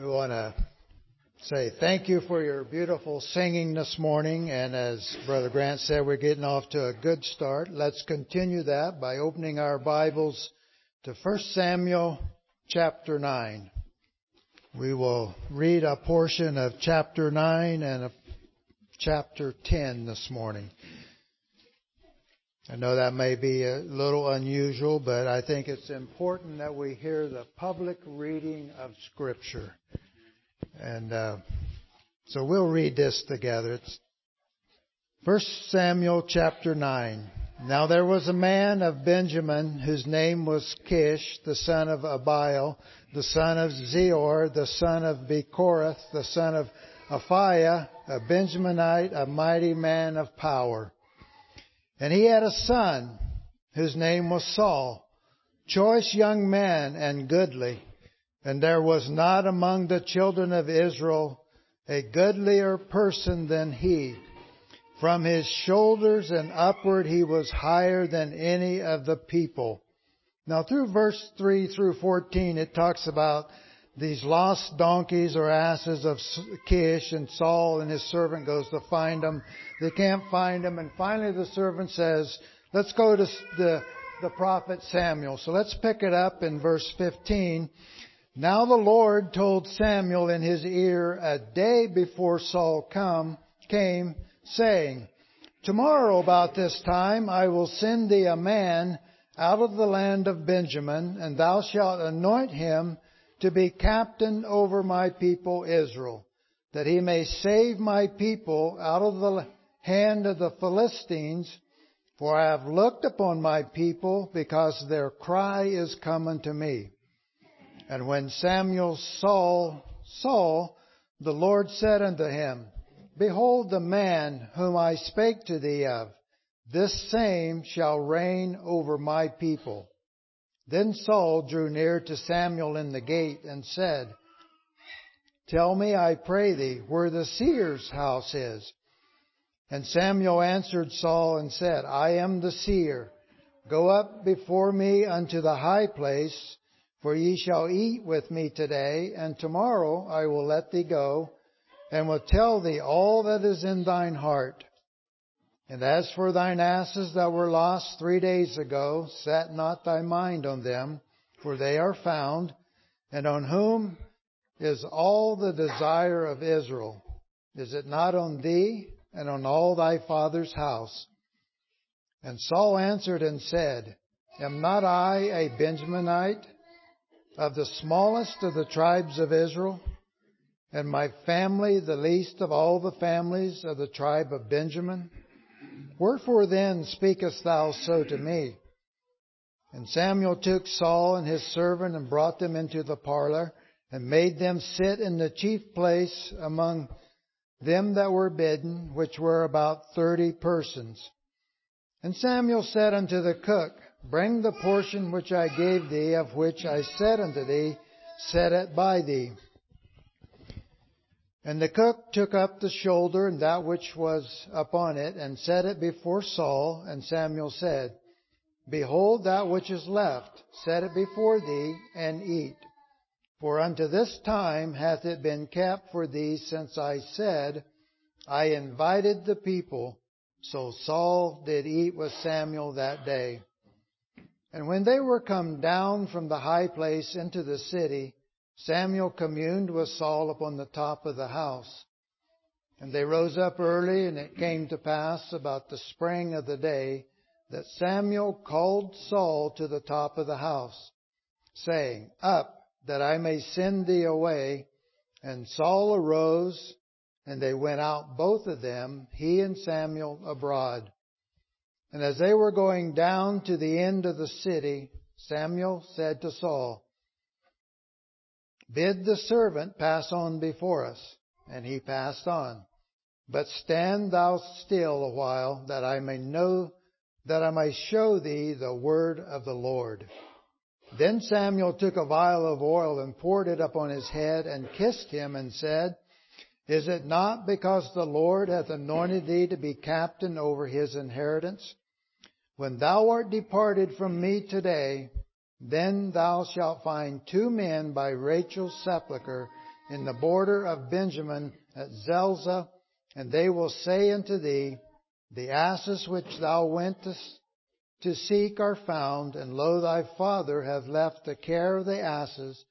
We want to say thank you for your beautiful singing this morning. And as Brother Grant said, we're getting off to a good start. Let's continue that by opening our Bibles to 1 Samuel chapter 9. We will read a portion of chapter 9 and chapter 10 this morning. I know that may be a little unusual, but I think it's important that we hear the public reading of Scripture. And so we'll read this together. It's 1 Samuel chapter 9. Now there was a man of Benjamin whose name was Kish, the son of Abiel, the son of Zeor, the son of Bichorath, the son of Aphiah, a Benjaminite, a mighty man of power. And he had a son, whose name was Saul, choice young man and goodly. And there was not among the children of Israel a goodlier person than he. From his shoulders and upward he was higher than any of the people. Now through verse 3 through 14, it talks about these lost donkeys or asses of Kish, and Saul and his servant goes to find them. They can't find them. And finally the servant says, let's go to the prophet Samuel. So let's pick it up in verse 15. Now the Lord told Samuel in his ear a day before Saul came, saying, tomorrow about this time I will send thee a man out of the land of Benjamin, and thou shalt anoint him to be captain over my people Israel, that he may save my people out of the hand of the Philistines. For I have looked upon my people, because their cry is come unto me. And when Samuel saw Saul, the Lord said unto him, behold the man whom I spake to thee of, this same shall reign over my people. Then Saul drew near to Samuel in the gate and said, tell me, I pray thee, where the seer's house is. And Samuel answered Saul and said, I am the seer. Go up before me unto the high place, for ye shall eat with me today, and tomorrow I will let thee go, and will tell thee all that is in thine heart. And as for thine asses that were lost 3 days ago, set not thy mind on them, for they are found, and on whom is all the desire of Israel? Is it not on thee, and on all thy father's house? And Saul answered and said, am not I a Benjaminite, of the smallest of the tribes of Israel, and my family the least of all the families of the tribe of Benjamin? Wherefore then speakest thou so to me? And Samuel took Saul and his servant and brought them into the parlor, and made them sit in the chief place among them that were bidden, which were about 30 persons. And Samuel said unto the cook, bring the portion which I gave thee, of which I said unto thee, set it by thee. And the cook took up the shoulder and that which was upon it, and set it before Saul. And Samuel said, behold, that which is left, set it before thee, and eat. For unto this time hath it been kept for thee, since I said, I invited the people. So Saul did eat with Samuel that day. And when they were come down from the high place into the city, Samuel communed with Saul upon the top of the house. And they rose up early, and it came to pass about the spring of the day that Samuel called Saul to the top of the house, saying, up, that I may send thee away. And Saul arose, and they went out, both of them, he and Samuel, abroad. And as they were going down to the end of the city, Samuel said to Saul, bid the servant pass on before us. And he passed on. But stand thou still a while, that I may show thee the word of the Lord. Then Samuel took a vial of oil and poured it upon his head, and kissed him, and said, is it not because the Lord hath anointed thee to be captain over his inheritance? When thou art departed from me today, then thou shalt find 2 men by Rachel's sepulchre in the border of Benjamin at Zelzah, and they will say unto thee, The asses which thou wentest to seek are found, and lo, thy father hath left the care of the asses,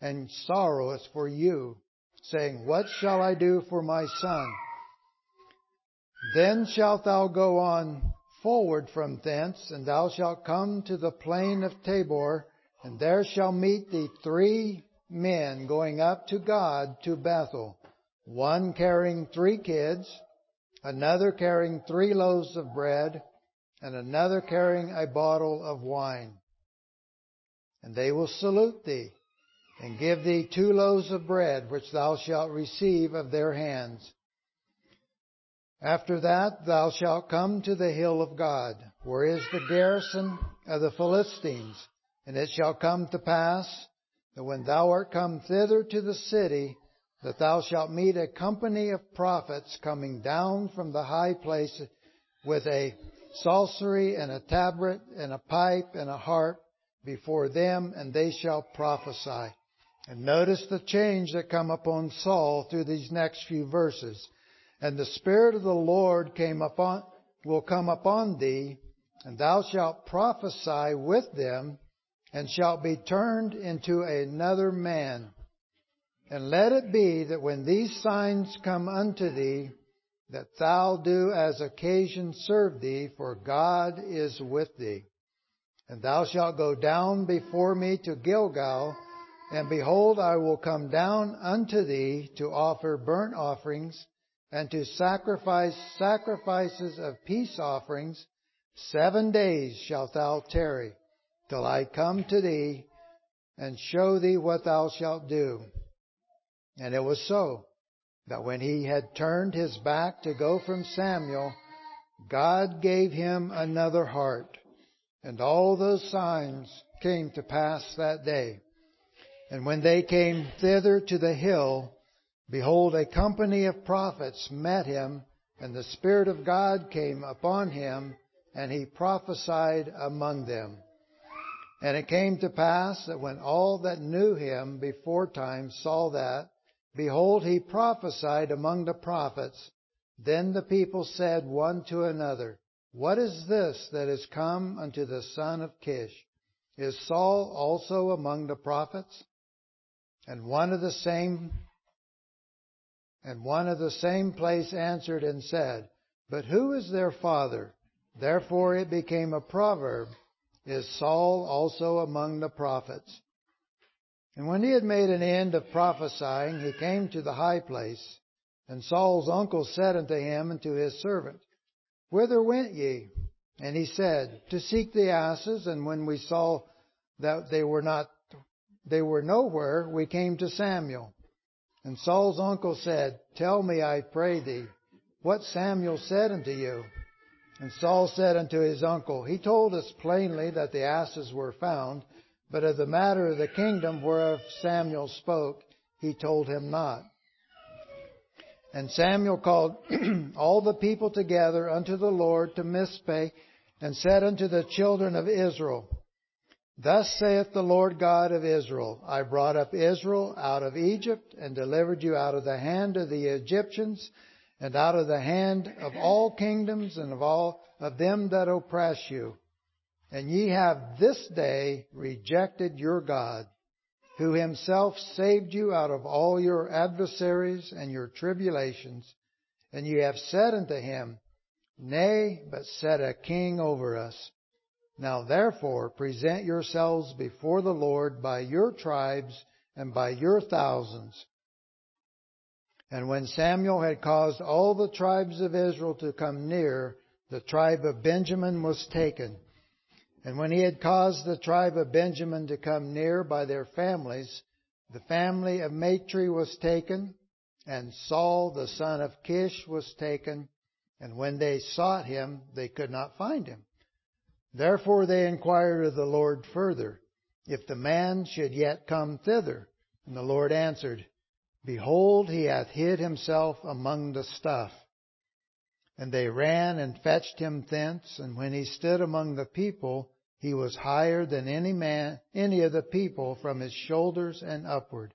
and sorroweth for you, saying, What shall I do for my son? Then shalt thou go on forward from thence, and thou shalt come to the plain of Tabor, and there shall meet thee 3 men going up to God to Bethel, one carrying 3 kids, another carrying 3 loaves of bread, and another carrying a bottle of wine. And they will salute thee, and give thee 2 loaves of bread, which thou shalt receive of their hands. After that thou shalt come to the hill of God, where is the garrison of the Philistines. And it shall come to pass, that when thou art come thither to the city, that thou shalt meet a company of prophets coming down from the high place with a psaltery and a tabret and a pipe and a harp before them, and they shall prophesy. And notice the change that come upon Saul through these next few verses. And the Spirit of the Lord will come upon thee, and thou shalt prophesy with them, and shalt be turned into another man. And let it be that when these signs come unto thee, that thou do as occasion serve thee, for God is with thee. And thou shalt go down before me to Gilgal, and behold, I will come down unto thee to offer burnt offerings, and to sacrifice sacrifices of peace offerings. 7 days shalt thou tarry, till I come to thee, and show thee what thou shalt do. And it was so, that when he had turned his back to go from Samuel, God gave him another heart. And all those signs came to pass that day. And when they came thither to the hill, behold, a company of prophets met him, and the Spirit of God came upon him, and he prophesied among them. And it came to pass that when all that knew him before time saw that, behold, he prophesied among the prophets, then the people said one to another, What is this that is come unto the son of Kish? Is Saul also among the prophets? And one of the same place answered and said, But who is their father? Therefore it became a proverb, Is Saul also among the prophets? And when he had made an end of prophesying, he came to the high place, and Saul's uncle said unto him and to his servant, Whither went ye? And he said, To seek the asses, and when we saw that they were nowhere, we came to Samuel. And Saul's uncle said, Tell me, I pray thee, what Samuel said unto you. And Saul said unto his uncle, He told us plainly that the asses were found, but of the matter of the kingdom whereof Samuel spoke, he told him not. And Samuel called all the people together unto the Lord to Mizpeh, and said unto the children of Israel, Thus saith the Lord God of Israel, I brought up Israel out of Egypt, and delivered you out of the hand of the Egyptians, and out of the hand of all kingdoms, and of all of them that oppress you. And ye have this day rejected your God, who himself saved you out of all your adversaries and your tribulations, and ye have said unto him, Nay, but set a king over us. Now therefore present yourselves before the Lord by your tribes and by your thousands. And when Samuel had caused all the tribes of Israel to come near, the tribe of Benjamin was taken. And when he had caused the tribe of Benjamin to come near by their families, the family of Matri was taken, and Saul the son of Kish was taken. And when they sought him, they could not find him. Therefore they inquired of the Lord further, if the man should yet come thither. And the Lord answered, Behold, he hath hid himself among the stuff. And they ran and fetched him thence, and when he stood among the people, he was higher than any of the people from his shoulders and upward.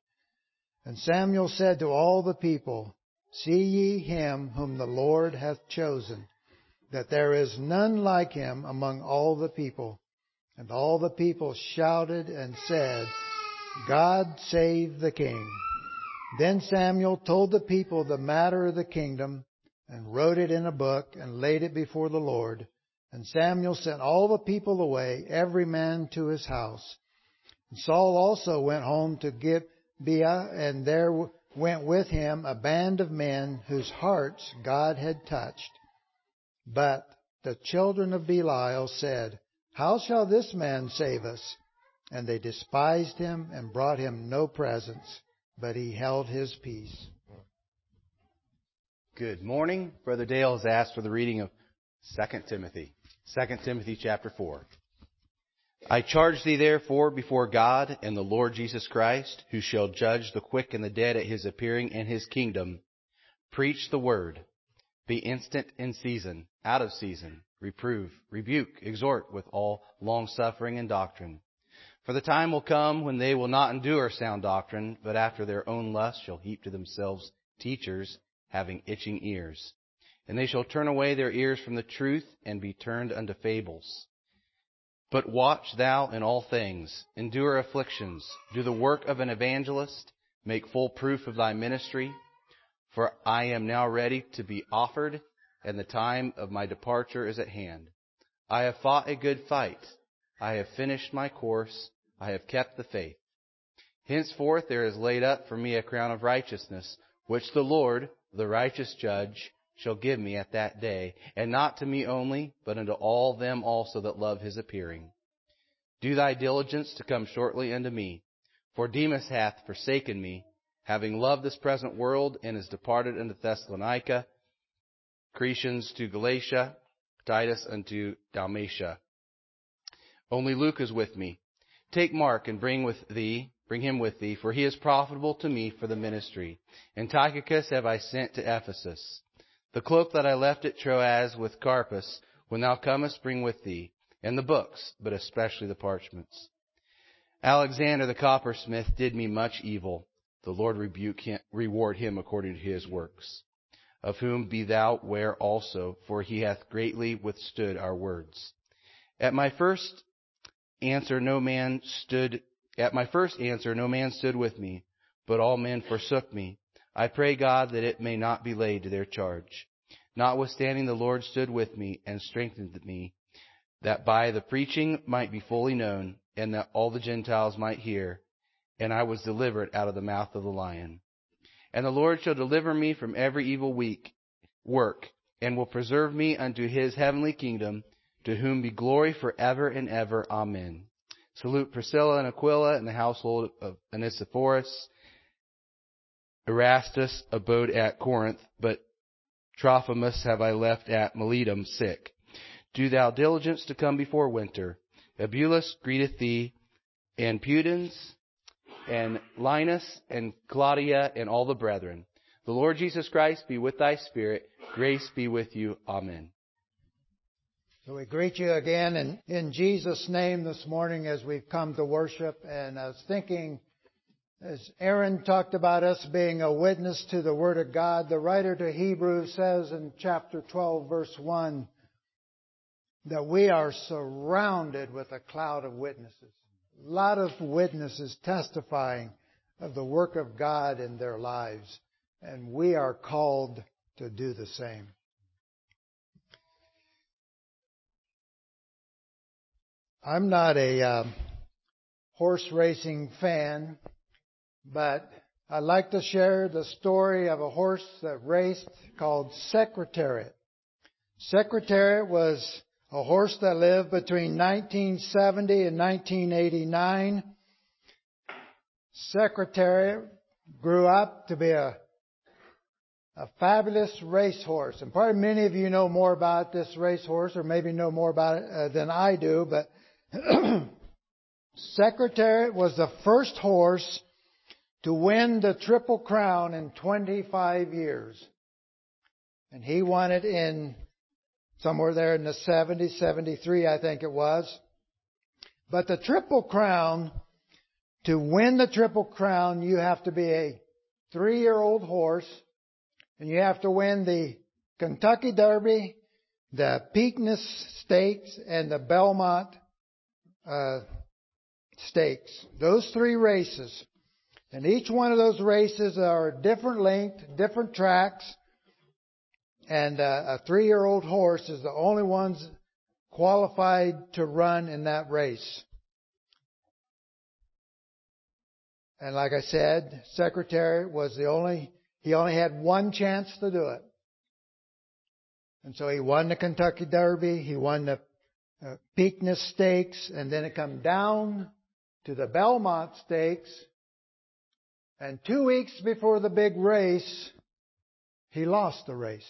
And Samuel said to all the people, See ye him whom the Lord hath chosen, that there is none like him among all the people. And all the people shouted and said, God save the king. Then Samuel told the people the matter of the kingdom, and wrote it in a book, and laid it before the Lord. And Samuel sent all the people away, every man to his house. And Saul also went home to Gibeah, and there went with him a band of men whose hearts God had touched. But the children of Belial said, How shall this man save us? And they despised him and brought him no presents, but he held his peace. Good morning. Brother Dale has asked for the reading of 2 Timothy. 2 Timothy chapter 4. I charge thee therefore before God and the Lord Jesus Christ, who shall judge the quick and the dead at his appearing in his kingdom. Preach the word. Be instant in season, out of season. Reprove, rebuke, exhort with all long-suffering and doctrine. For the time will come when they will not endure sound doctrine, but after their own lust shall heap to themselves teachers having itching ears. And they shall turn away their ears from the truth and be turned unto fables. But watch thou in all things, endure afflictions, do the work of an evangelist, make full proof of thy ministry. For I am now ready to be offered, and the time of my departure is at hand. I have fought a good fight. I have finished my course. I have kept the faith. Henceforth there is laid up for me a crown of righteousness, which the Lord, the righteous judge, shall give me at that day, and not to me only, but unto all them also that love his appearing. Do thy diligence to come shortly unto me, for Demas hath forsaken me, having loved this present world, and is departed unto Thessalonica, Cretans to Galatia, Titus unto Dalmatia. Only Luke is with me. Take Mark and bring him with thee, for he is profitable to me for the ministry. And Tychicus have I sent to Ephesus. The cloak that I left at Troas with Carpus, when thou comest, bring with thee, and the books, but especially the parchments. Alexander the coppersmith did me much evil. The Lord reward him according to his works. Of whom be thou ware also, for he hath greatly withstood our words. At my first answer no man stood with me, but all men forsook me. I pray God that it may not be laid to their charge. Notwithstanding the Lord stood with me and strengthened me, that by the preaching might be fully known, and that all the Gentiles might hear, and I was delivered out of the mouth of the lion. And the Lord shall deliver me from every evil work, and will preserve me unto his heavenly kingdom, to whom be glory forever and ever. Amen. Salute Priscilla and Aquila and the household of Onesiphorus. Erastus abode at Corinth, but Trophimus have I left at Miletum sick. Do thou diligence to come before winter. Ebulus greeteth thee, and Pudens, and Linus, and Claudia, and all the brethren. The Lord Jesus Christ be with thy spirit. Grace be with you. Amen. So we greet you again in Jesus' name this morning as we've come to worship. And I was thinking, as Aaron talked about us being a witness to the Word of God, the writer to Hebrews says in chapter 12, verse 1, that we are surrounded with a cloud of witnesses. A lot of witnesses testifying of the work of God in their lives. And we are called to do the same. I'm not a horse racing fan, but I'd like to share the story of a horse that raced called Secretariat. Secretariat was a horse that lived between 1970 and 1989. Secretariat grew up to be a fabulous racehorse. And probably many of you know more about this racehorse, or maybe know more about it than I do, but Secretariat was the first horse to win the Triple Crown in 25 years. And he won it in somewhere there in the 70s, 73 I think it was. But the Triple Crown, to win the Triple Crown, you have to be a 3-year-old horse, and you have to win the Kentucky Derby, the Preakness Stakes, and the Belmont Stakes. Those 3 races. And each one of those races are different length, different tracks. And a 3-year-old horse is the only ones qualified to run in that race. And like I said, Secretariat was the only, he only had one chance to do it. And so he won the Kentucky Derby, he won the Preakness Stakes, and then it come down to the Belmont Stakes. And 2 weeks before the big race, he lost the race.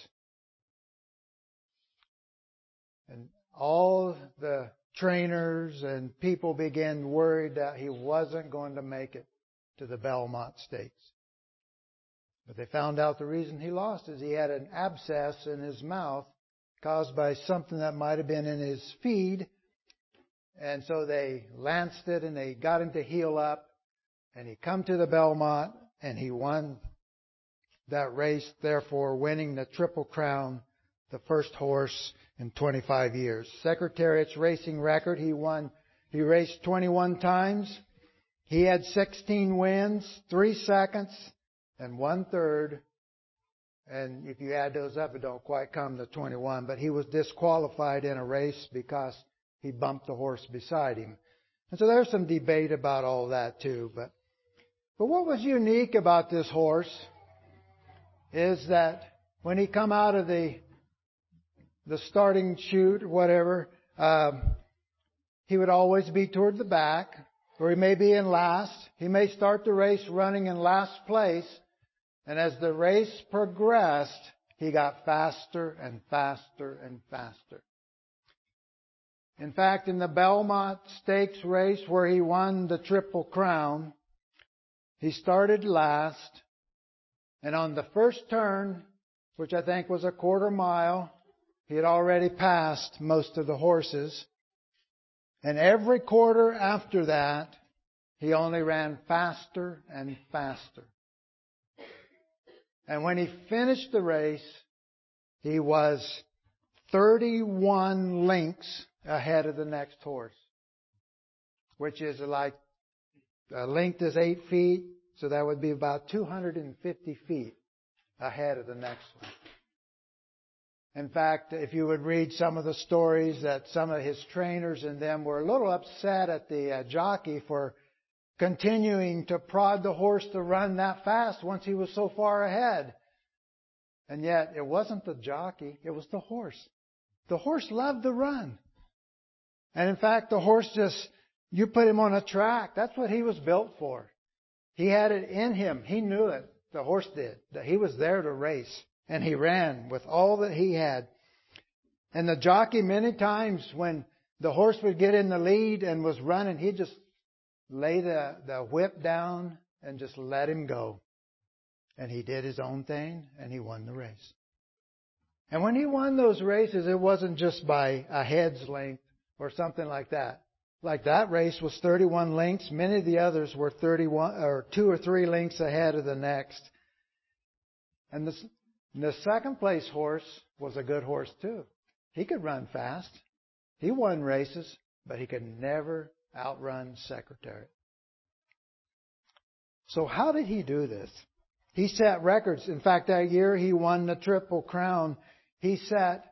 And all the trainers and people began worried that he wasn't going to make it to the Belmont Stakes. But they found out the reason he lost is he had an abscess in his mouth caused by something that might have been in his feed. And so they lanced it and they got him to heal up. And he come to the Belmont and he won that race, therefore winning the Triple Crown, the first horse in 25 years. Secretariat's racing record, he raced 21 times. He had 16 wins, 3 seconds, and 1/3. And if you add those up, it don't quite come to 21. But he was disqualified in a race because he bumped the horse beside him. And so there's some debate about all that too. But what was unique about this horse is that when he come out of the starting chute or whatever, he would always be toward the back. Or he may be in last. He may start the race running in last place. And as the race progressed, he got faster and faster and faster. In fact, in the Belmont Stakes race where he won the Triple Crown, he started last. And on the first turn, which I think was a quarter mile, he had already passed most of the horses. And every quarter after that, he only ran faster and faster. And when he finished the race, he was 31 lengths ahead of the next horse, which is like a length is 8 feet, so that would be about 250 feet ahead of the next one. In fact, if you would read some of the stories that some of his trainers and them were a little upset at the jockey for continuing to prod the horse to run that fast once he was so far ahead. And yet, it wasn't the jockey, it was the horse. The horse loved to run. And in fact, the horse just, you put him on a track, that's what he was built for. He had it in him, he knew it, the horse did, that he was there to race. And he ran with all that he had. And the jockey, many times when the horse would get in the lead and was running, he'd just lay the whip down and just let him go. And he did his own thing, and he won the race. And when he won those races, it wasn't just by a head's length or something like that. Like that race was 31 lengths. Many of the others were 31 or 2 or 3 lengths ahead of the next. And the second place horse was a good horse too. He could run fast. He won races, but he could never outrun Secretariat. So how did he do this? He set records. In fact, that year he won the Triple Crown. He set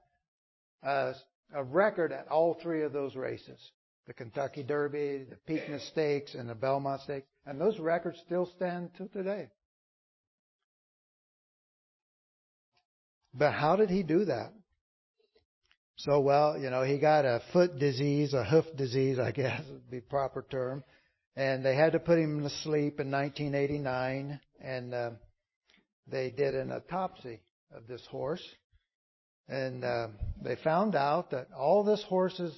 a record at all 3 of those races. The Kentucky Derby, the Preakness Stakes, and the Belmont Stakes. And those records still stand to today. But how did he do that? So, well, he got a foot disease, a hoof disease, I guess would be the proper term. And they had to put him to sleep in 1989. And they did an autopsy of this horse. And they found out that all this horse's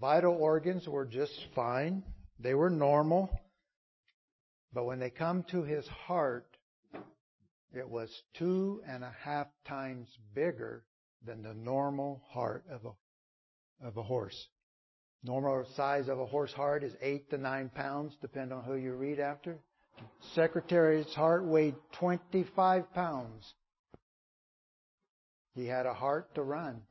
vital organs were just fine. They were normal. But when they come to his heart, it was 2.5 times bigger than the normal heart of a horse. Normal size of a horse heart is 8 to 9 pounds, depending on who you read after. Secretariat's heart weighed 25 pounds. He had a heart to run.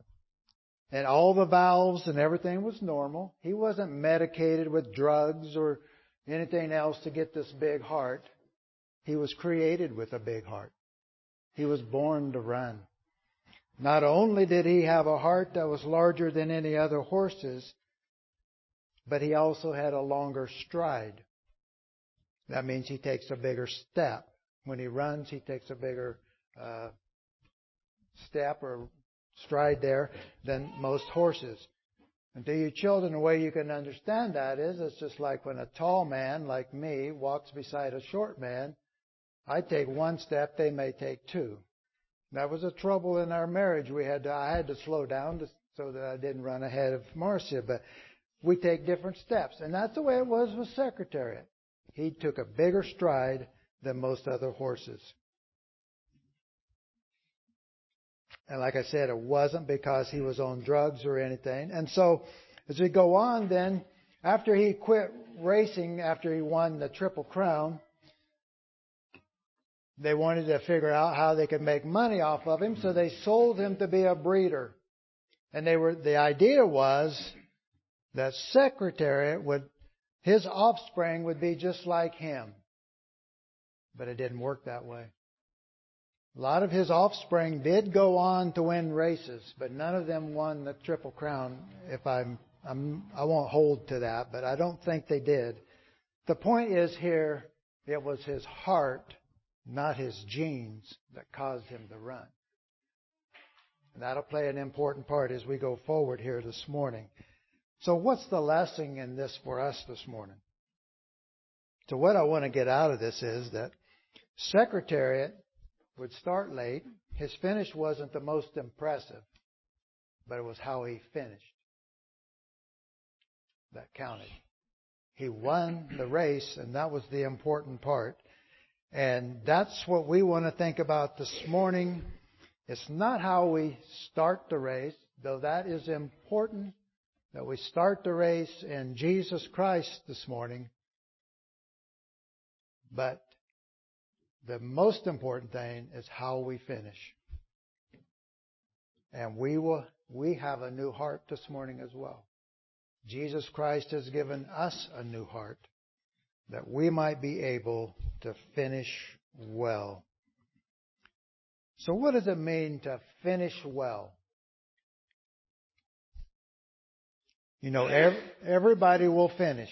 And all the valves and everything was normal. He wasn't medicated with drugs or anything else to get this big heart. He was created with a big heart. He was born to run. Not only did he have a heart that was larger than any other horse's, but he also had a longer stride. That means he takes a bigger step. When he runs, he takes a bigger step or stride there than most horses. And to you children, the way you can understand that is, it's just like when a tall man like me walks beside a short man. I take one step, they may take two. That was a trouble in our marriage. I had to slow down so that I didn't run ahead of Marcia, but we take different steps. And that's the way it was with Secretariat. He took a bigger stride than most other horses. And like I said, it wasn't because he was on drugs or anything. And so as we go on then, after he quit racing, after he won the Triple Crown, they wanted to figure out how they could make money off of him. So they sold him to be a breeder. And the idea was that Secretariat his offspring would be just like him. But it didn't work that way. A lot of his offspring did go on to win races, but none of them won the Triple Crown. I won't hold to that, but I don't think they did. The point is here, it was his heart, not his genes, that caused him to run. And that'll play an important part as we go forward here this morning. So what's the lesson in this for us this morning? So what I want to get out of this is that Secretariat would start late. His finish wasn't the most impressive, but it was how he finished that counted. He won the race, and that was the important part. And that's what we want to think about this morning. It's not how we start the race, though that is important, that we start the race in Jesus Christ this morning. But the most important thing is how we finish. And we have a new heart this morning as well. Jesus Christ has given us a new heart that we might be able to finish well. So what does it mean to finish well? You know, everybody will finish.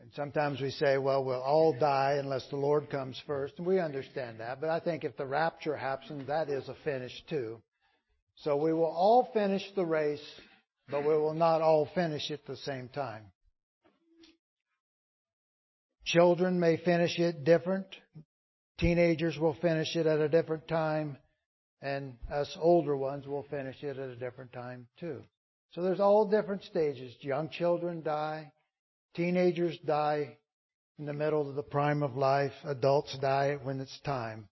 And sometimes we say, well, we'll all die unless the Lord comes first. And we understand that. But I think if the rapture happens, that is a finish too. So we will all finish the race, but we will not all finish it at the same time. Children may finish it different. Teenagers will finish it at a different time. And us older ones will finish it at a different time too. So there's all different stages. Young children die. Teenagers die in the middle of the prime of life. Adults die when it's time.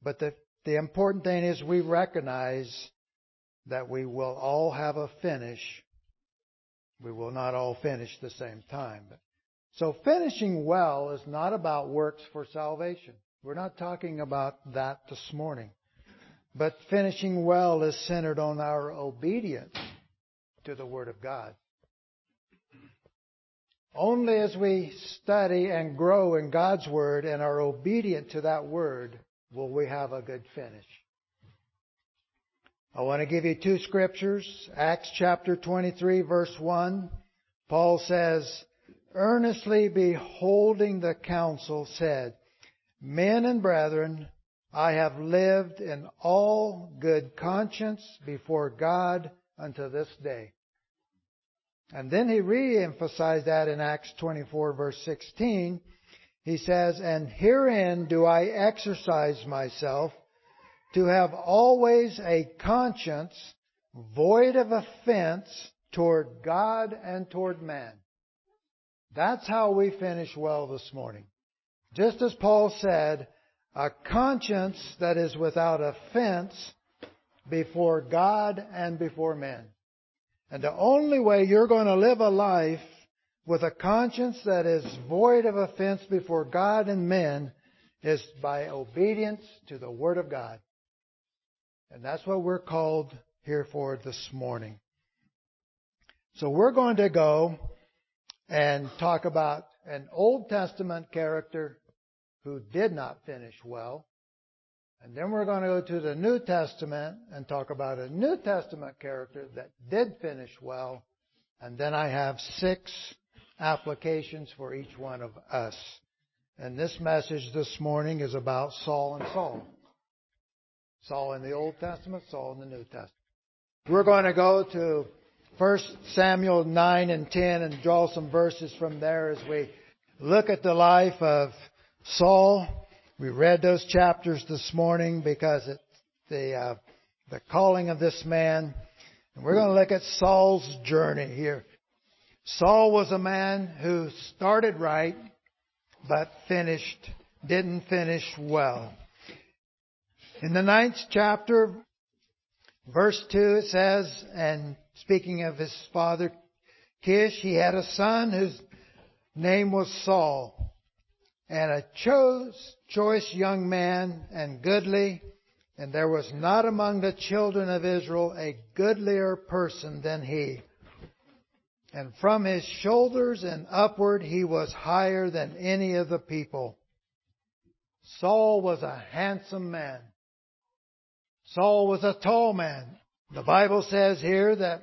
But the important thing is we recognize that we will all have a finish. We will not all finish the same time. So finishing well is not about works for salvation. We're not talking about that this morning. But finishing well is centered on our obedience to the Word of God. Only as we study and grow in God's Word and are obedient to that Word will we have a good finish. I want to give you two scriptures. Acts chapter 23, verse 1. Paul says, earnestly beholding the council said, men and brethren, I have lived in all good conscience before God unto this day. And then he re-emphasized that in Acts 24, verse 16. He says, and herein do I exercise myself to have always a conscience void of offense toward God and toward man. That's how we finish well this morning. Just as Paul said, a conscience that is without offense before God and before men. And the only way you're going to live a life with a conscience that is void of offense before God and men is by obedience to the Word of God. And that's what we're called here for this morning. So we're going to go and talk about an Old Testament character who did not finish well. And then we're going to go to the New Testament and talk about a New Testament character that did finish well. And then I have 6 applications for each one of us. And this message this morning is about Saul and Saul. Saul in the Old Testament, Saul in the New Testament. We're going to go to 1 Samuel 9 and 10 and draw some verses from there as we look at the life of Saul. We read those chapters this morning because it's the calling of this man. And we're going to look at Saul's journey here. Saul was a man who started right, but didn't finish well. In the 9th chapter, verse 2, it says, and speaking of his father Kish, he had a son whose name was Saul, and a choice young man and goodly, and there was not among the children of Israel a goodlier person than he. And from his shoulders and upward he was higher than any of the people. Saul was a handsome man. Saul was a tall man. The Bible says here that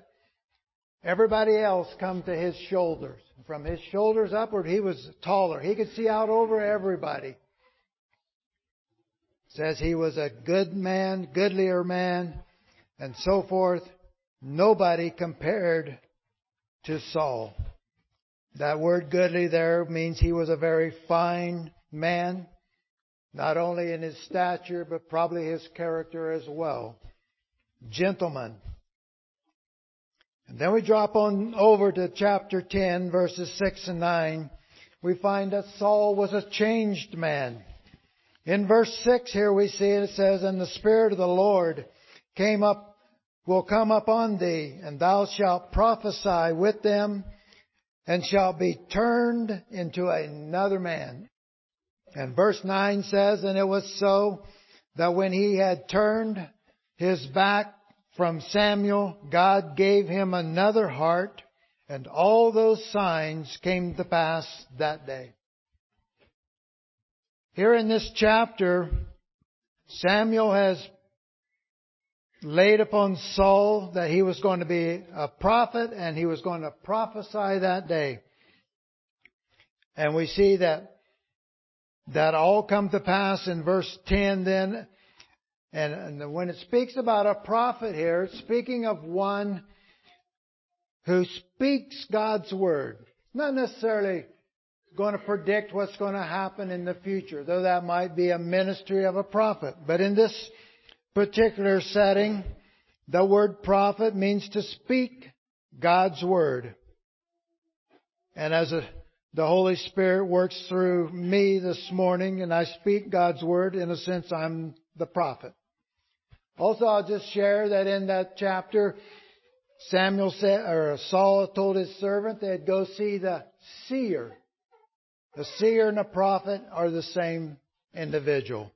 everybody else come to his shoulders. From his shoulders upward, he was taller. He could see out over everybody. It says he was a good man, goodlier man, and so forth. Nobody compared to Saul. That word goodly there means he was a very fine man. Not only in his stature, but probably his character as well. Gentleman. And then we drop on over to chapter 10, verses 6 and 9. We find that Saul was a changed man. In verse 6 here we see it says, and the Spirit of the Lord will come upon thee, and thou shalt prophesy with them, and shalt be turned into another man. And verse 9 says, and it was so that when he had turned his back from Samuel, God gave him another heart, and all those signs came to pass that day. Here in this chapter, Samuel has laid upon Saul that he was going to be a prophet, and he was going to prophesy that day. And we see that all come to pass in verse 10 then. And when it speaks about a prophet here, it's speaking of one who speaks God's word. Not necessarily going to predict what's going to happen in the future, though that might be a ministry of a prophet. But in this particular setting, the word prophet means to speak God's word. And as the Holy Spirit works through me this morning, and I speak God's word. In a sense, I'm the prophet. Also, I'll just share that in that chapter, Saul told his servant they'd go see the seer. The seer and the prophet are the same individual.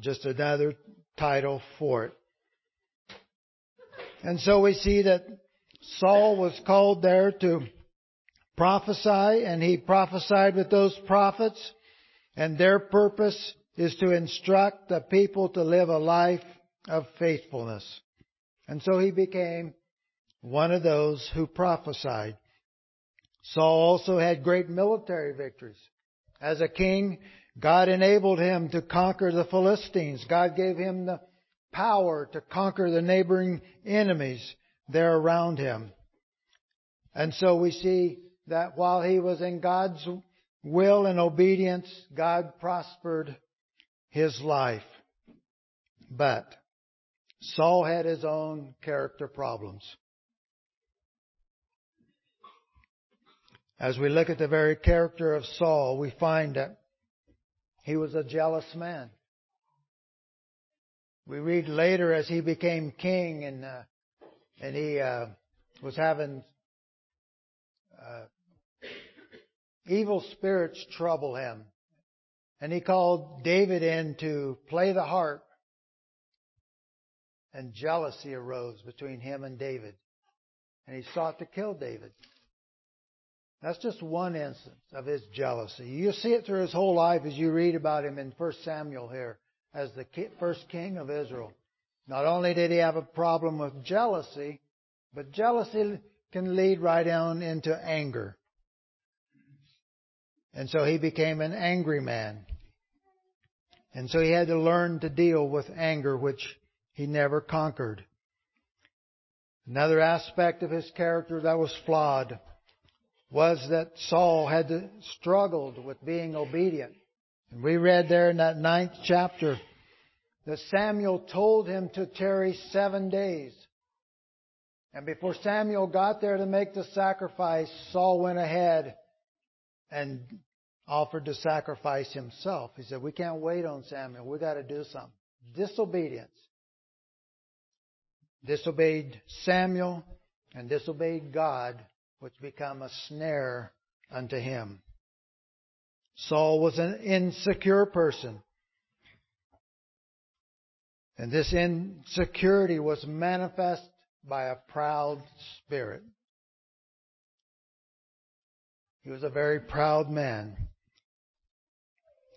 Just another title for it. And so we see that Saul was called there to prophesy, and he prophesied with those prophets, and their purpose is to instruct the people to live a life of faithfulness. And so he became one of those who prophesied. Saul also had great military victories. As a king, God enabled him to conquer the Philistines. God gave him the power to conquer the neighboring enemies there around him. And so we see that while he was in God's will and obedience, God prospered his life. But Saul had his own character problems. As we look at the very character of Saul, we find that he was a jealous man. We read later as he became king and he was having evil spirits trouble him. And he called David in to play the harp. And jealousy arose between him and David. And he sought to kill David. That's just one instance of his jealousy. You see it through his whole life as you read about him in 1 Samuel here as the first king of Israel. Not only did he have a problem with jealousy, but jealousy can lead right on into anger. And so he became an angry man. And so he had to learn to deal with anger, which he never conquered. Another aspect of his character that was flawed was that Saul had struggled with being obedient. And we read there in that 9th chapter that Samuel told him to tarry 7 days. And before Samuel got there to make the sacrifice, Saul went ahead and offered to sacrifice himself. He said, "We can't wait on Samuel. We've got to do something." Disobedience. Disobeyed Samuel and disobeyed God, which became a snare unto him. Saul was an insecure person. And this insecurity was manifest by a proud spirit. He was a very proud man.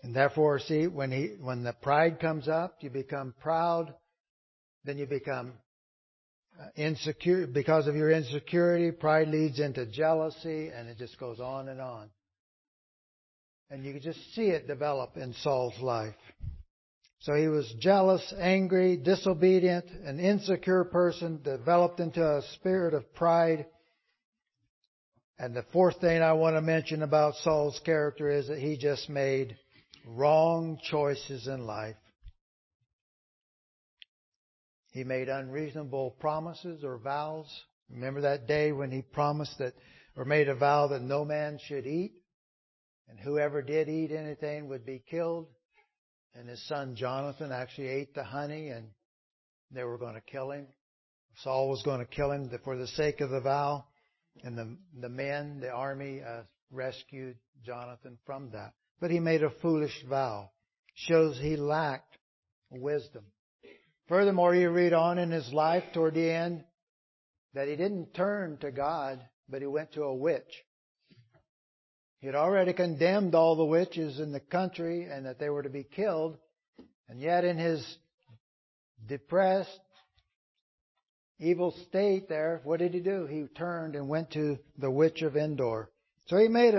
And therefore, see, when the pride comes up, you become proud, then you become insecure. Because of your insecurity, pride leads into jealousy, and it just goes on and on. And you can just see it develop in Saul's life. So he was jealous, angry, disobedient, an insecure person, developed into a spirit of pride. And the fourth thing I want to mention about Saul's character is that he just made wrong choices in life. He made unreasonable promises or vows. Remember that day when he promised that, or made a vow that no man should eat, and whoever did eat anything would be killed. And his son Jonathan actually ate the honey, and they were going to kill him. Saul was going to kill him for the sake of the vow. And the army rescued Jonathan from that. But he made a foolish vow. Shows he lacked wisdom. Furthermore, you read on in his life toward the end that he didn't turn to God, but he went to a witch. He had already condemned all the witches in the country and that they were to be killed. And yet in his depressed, evil state there, what did he do? He turned and went to the witch of Endor. So he made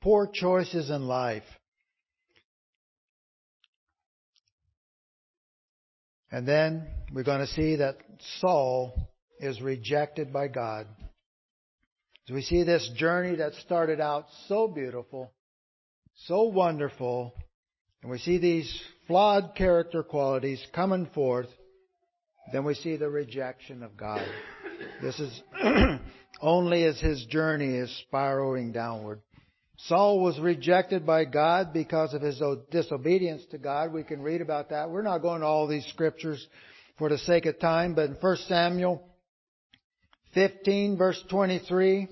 poor choices in life. And then we're going to see that Saul is rejected by God. So we see this journey that started out so beautiful, so wonderful, and we see these flawed character qualities coming forth. Then we see the rejection of God. This is only as his journey is spiraling downward. Saul was rejected by God because of his disobedience to God. We can read about that. We're not going to all these scriptures for the sake of time, but in 1 Samuel 15, verse 23,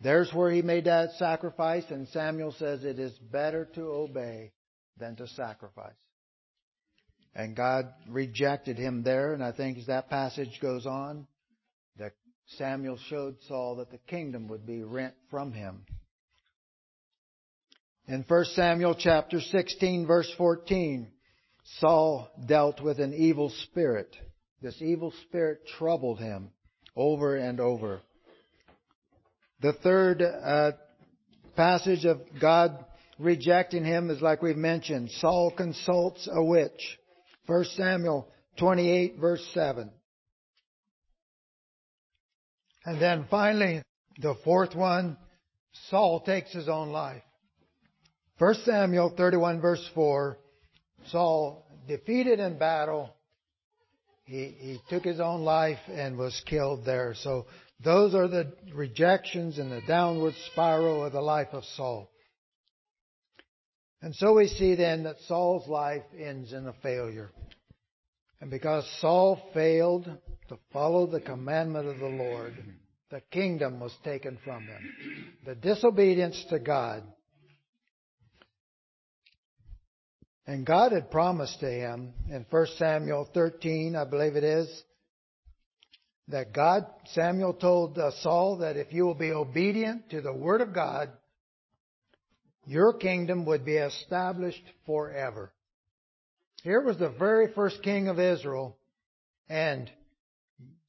there's where he made that sacrifice, and Samuel says, "It is better to obey than to sacrifice." And God rejected him there, and I think as that passage goes on, that Samuel showed Saul that the kingdom would be rent from him. In 1 Samuel chapter 16, verse 14, Saul dealt with an evil spirit. This evil spirit troubled him over and over. The third passage of God rejecting him is like we've mentioned. Saul consults a witch. 1 Samuel 28, verse 7. And then finally, the fourth one, Saul takes his own life. 1 Samuel 31, verse 4, Saul, defeated in battle, he took his own life and was killed there. So those are the rejections and the downward spiral of the life of Saul. And so we see then that Saul's life ends in a failure. And because Saul failed to follow the commandment of the Lord, the kingdom was taken from them. The disobedience to God. And God had promised to him in 1 Samuel 13, I believe it is, that Samuel told Saul that if you will be obedient to the word of God, your kingdom would be established forever. Here was the very first king of Israel, and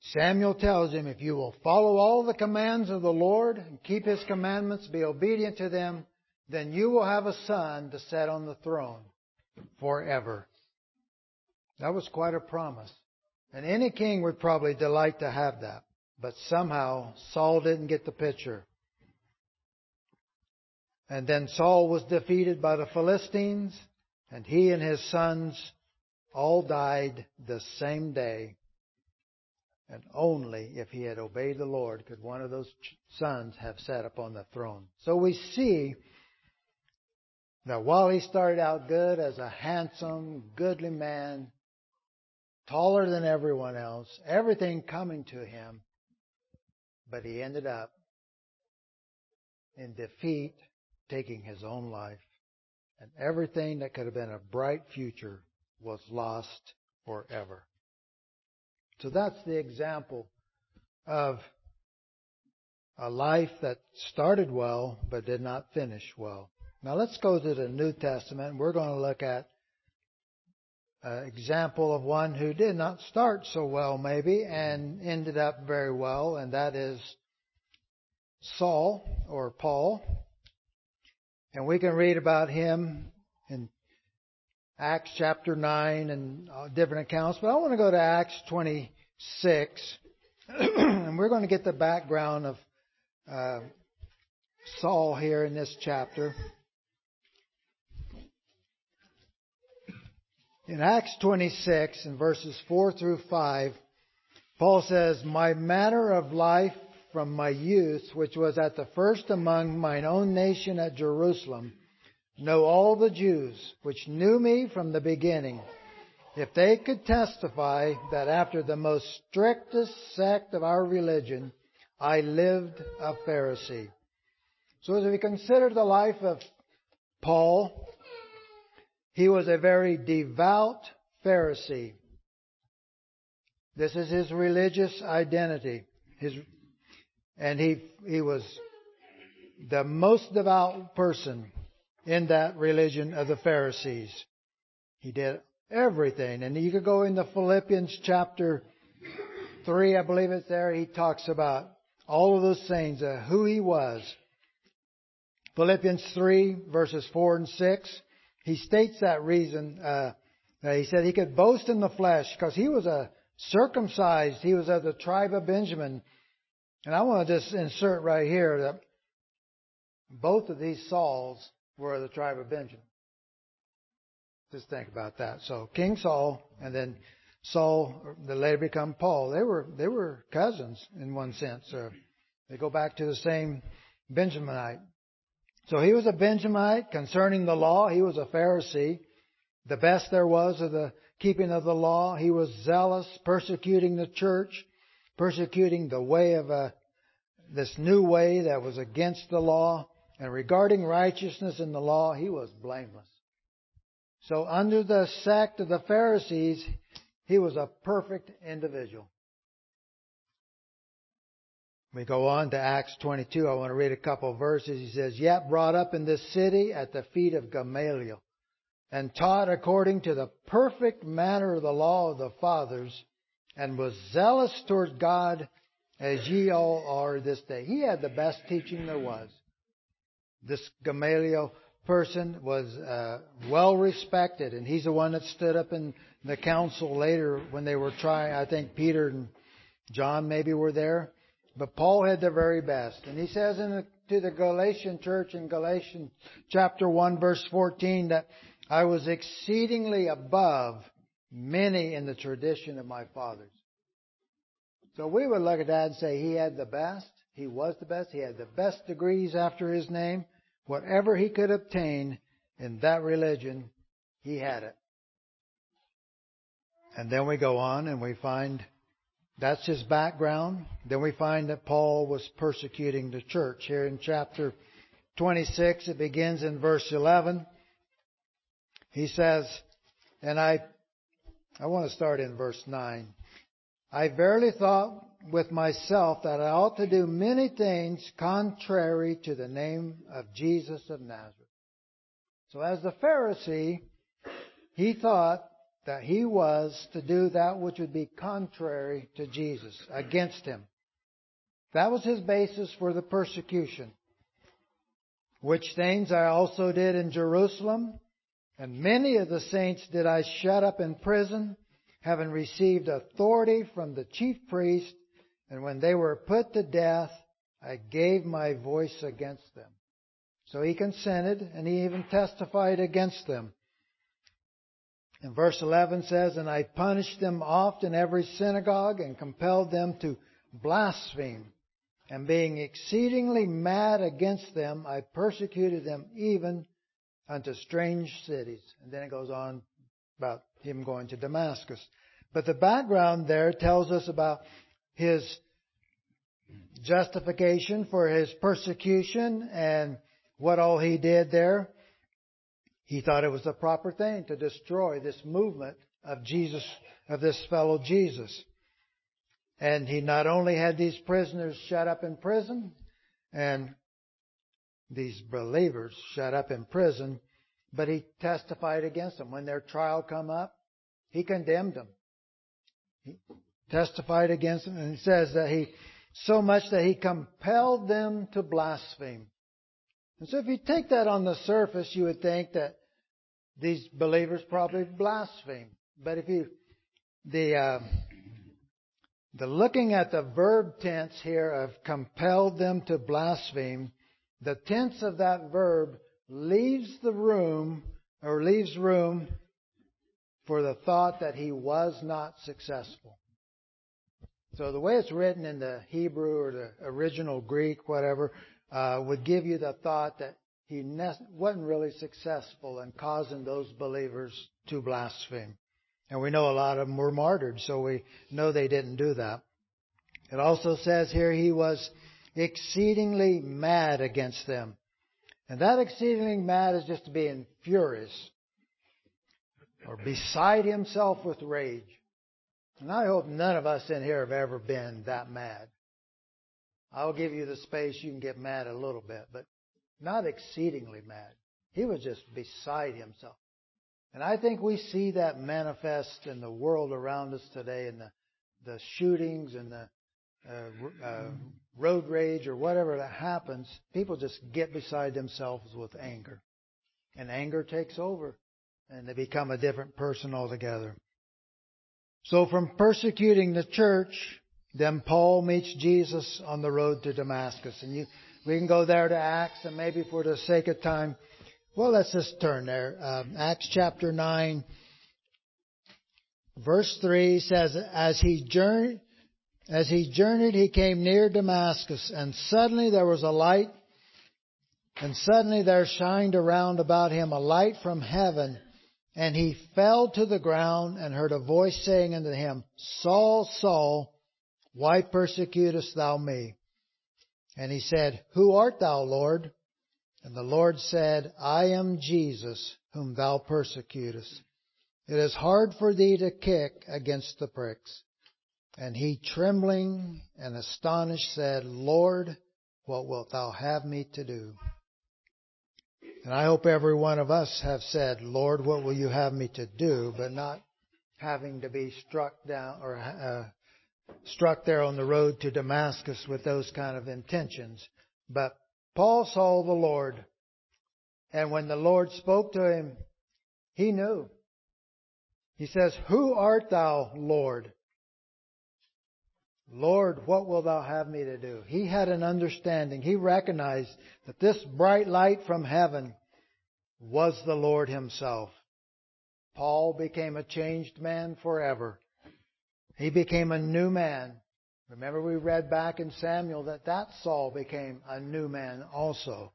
Samuel tells him, if you will follow all the commands of the Lord and keep His commandments, be obedient to them, then you will have a son to sit on the throne forever. That was quite a promise. And any king would probably delight to have that. But somehow Saul didn't get the picture. And then Saul was defeated by the Philistines, and he and his sons all died the same day. And only if he had obeyed the Lord could one of those sons have sat upon the throne. So we see that while he started out good as a handsome, goodly man, taller than everyone else, everything coming to him, but he ended up in defeat, taking his own life. And everything that could have been a bright future was lost forever. So that's the example of a life that started well, but did not finish well. Now let's go to the New Testament, and we're going to look at an example of one who did not start so well, maybe, and ended up very well, and that is Saul, or Paul. And we can read about him in Acts chapter 9 and different accounts. But I want to go to Acts 26, and we're going to get the background of Saul here in this chapter. In Acts 26, in verses 4 through 5, Paul says, "My manner of life from my youth, which was at the first among mine own nation at Jerusalem, know all the Jews, which knew me from the beginning, if they could testify that after the most strictest sect of our religion, I lived a Pharisee." So as we consider the life of Paul, he was a very devout Pharisee. This is his religious identity. And he was the most devout person in that religion of the Pharisees. He did everything. And you could go into Philippians chapter 3, I believe it's there. He talks about all of those things, who he was. Philippians 3, verses 4 and 6. He states that reason. He said he could boast in the flesh because he was a circumcised. He was of the tribe of Benjamin. And I want to just insert right here that both of these Sauls were of the tribe of Benjamin. Just think about that. So King Saul and then Saul, that later become Paul. They were cousins in one sense. They go back to the same Benjaminite. So he was a Benjaminite. Concerning the law, he was a Pharisee. The best there was of the keeping of the law. He was zealous, persecuting the church, persecuting the way of this new way that was against the law. And regarding righteousness in the law, he was blameless. So under the sect of the Pharisees, he was a perfect individual. We go on to Acts 22. I want to read a couple of verses. He says, "Yet brought up in this city at the feet of Gamaliel, and taught according to the perfect manner of the law of the fathers, and was zealous toward God as ye all are this day." He had the best teaching there was. This Gamaliel person was well respected, and he's the one that stood up in the council later when they were trying. I think Peter and John maybe were there. But Paul had the very best. And he says to the Galatian church in Galatians chapter 1, verse 14, that I was exceedingly above many in the tradition of my fathers. So we would look at that and say he had the best. He was the best. He had the best degrees after his name. Whatever he could obtain in that religion, he had it. And then we go on and we find That's his background. Then we find that Paul was persecuting the church. Here in chapter 26, it begins in verse 11. He says, and I want to start in verse 9. I verily thought with myself that I ought to do many things contrary to the name of Jesus of Nazareth. So as the Pharisee, he thought that he was to do that which would be contrary to Jesus, against him. That was his basis for the persecution. Which things I also did in Jerusalem, and many of the saints did I shut up in prison, having received authority from the chief priest, and when they were put to death, I gave my voice against them. So he consented, and he even testified against them. And verse 11 says, and I punished them oft in every synagogue, and compelled them to blaspheme. And being exceedingly mad against them, I persecuted them even unto strange cities. And then it goes on about him going to Damascus. But the background there tells us about his justification for his persecution and what all he did there. He thought it was the proper thing to destroy this movement of Jesus, of this fellow Jesus. And he not only had these prisoners shut up in prison, and these believers shut up in prison, but he testified against them. When their trial come up, he condemned them. He testified against them, and it says that he, so much that he compelled them to blaspheme. And so if you take that on the surface, you would think that these believers probably blasphemed. But if you, the looking at the verb tense here of compelled them to blaspheme, the tense of that verb leaves the room, or leaves room for the thought that he was not successful. So the way it's written in the Hebrew or the original Greek, whatever, would give you the thought that he wasn't really successful in causing those believers to blaspheme. And we know a lot of them were martyred, so we know they didn't do that. It also says here he was exceedingly mad against them. And that exceedingly mad is just being furious or beside himself with rage. And I hope none of us in here have ever been that mad. I'll give you the space. You can get mad a little bit, but not exceedingly mad. He was just beside himself. And I think we see that manifest in the world around us today in the shootings and the road rage or whatever that happens. People just get beside themselves with anger. And anger takes over, and they become a different person altogether. So from persecuting the church, then Paul meets Jesus on the road to Damascus. And we can go there to Acts, and maybe for the sake of time, well, let's just turn there. Acts chapter 9, verse 3 says, As he journeyed, he came near Damascus, and suddenly there was a light, and suddenly there shined around about him a light from heaven. And he fell to the ground and heard a voice saying unto him, Saul, Saul, why persecutest thou me? And he said, Who art thou, Lord? And the Lord said, I am Jesus, whom thou persecutest. It is hard for thee to kick against the pricks. And he, trembling and astonished, said, Lord, what wilt thou have me to do? And I hope every one of us have said, Lord, what will you have me to do? But not having to be struck down or struck there on the road to Damascus with those kind of intentions. But Paul saw the Lord, and when the Lord spoke to him, he knew. He says, Who art thou, Lord? Lord, what wilt thou have me to do? He had an understanding. He recognized that this bright light from heaven was the Lord himself. Paul became a changed man forever. He became a new man. Remember we read back in Samuel that Saul became a new man also.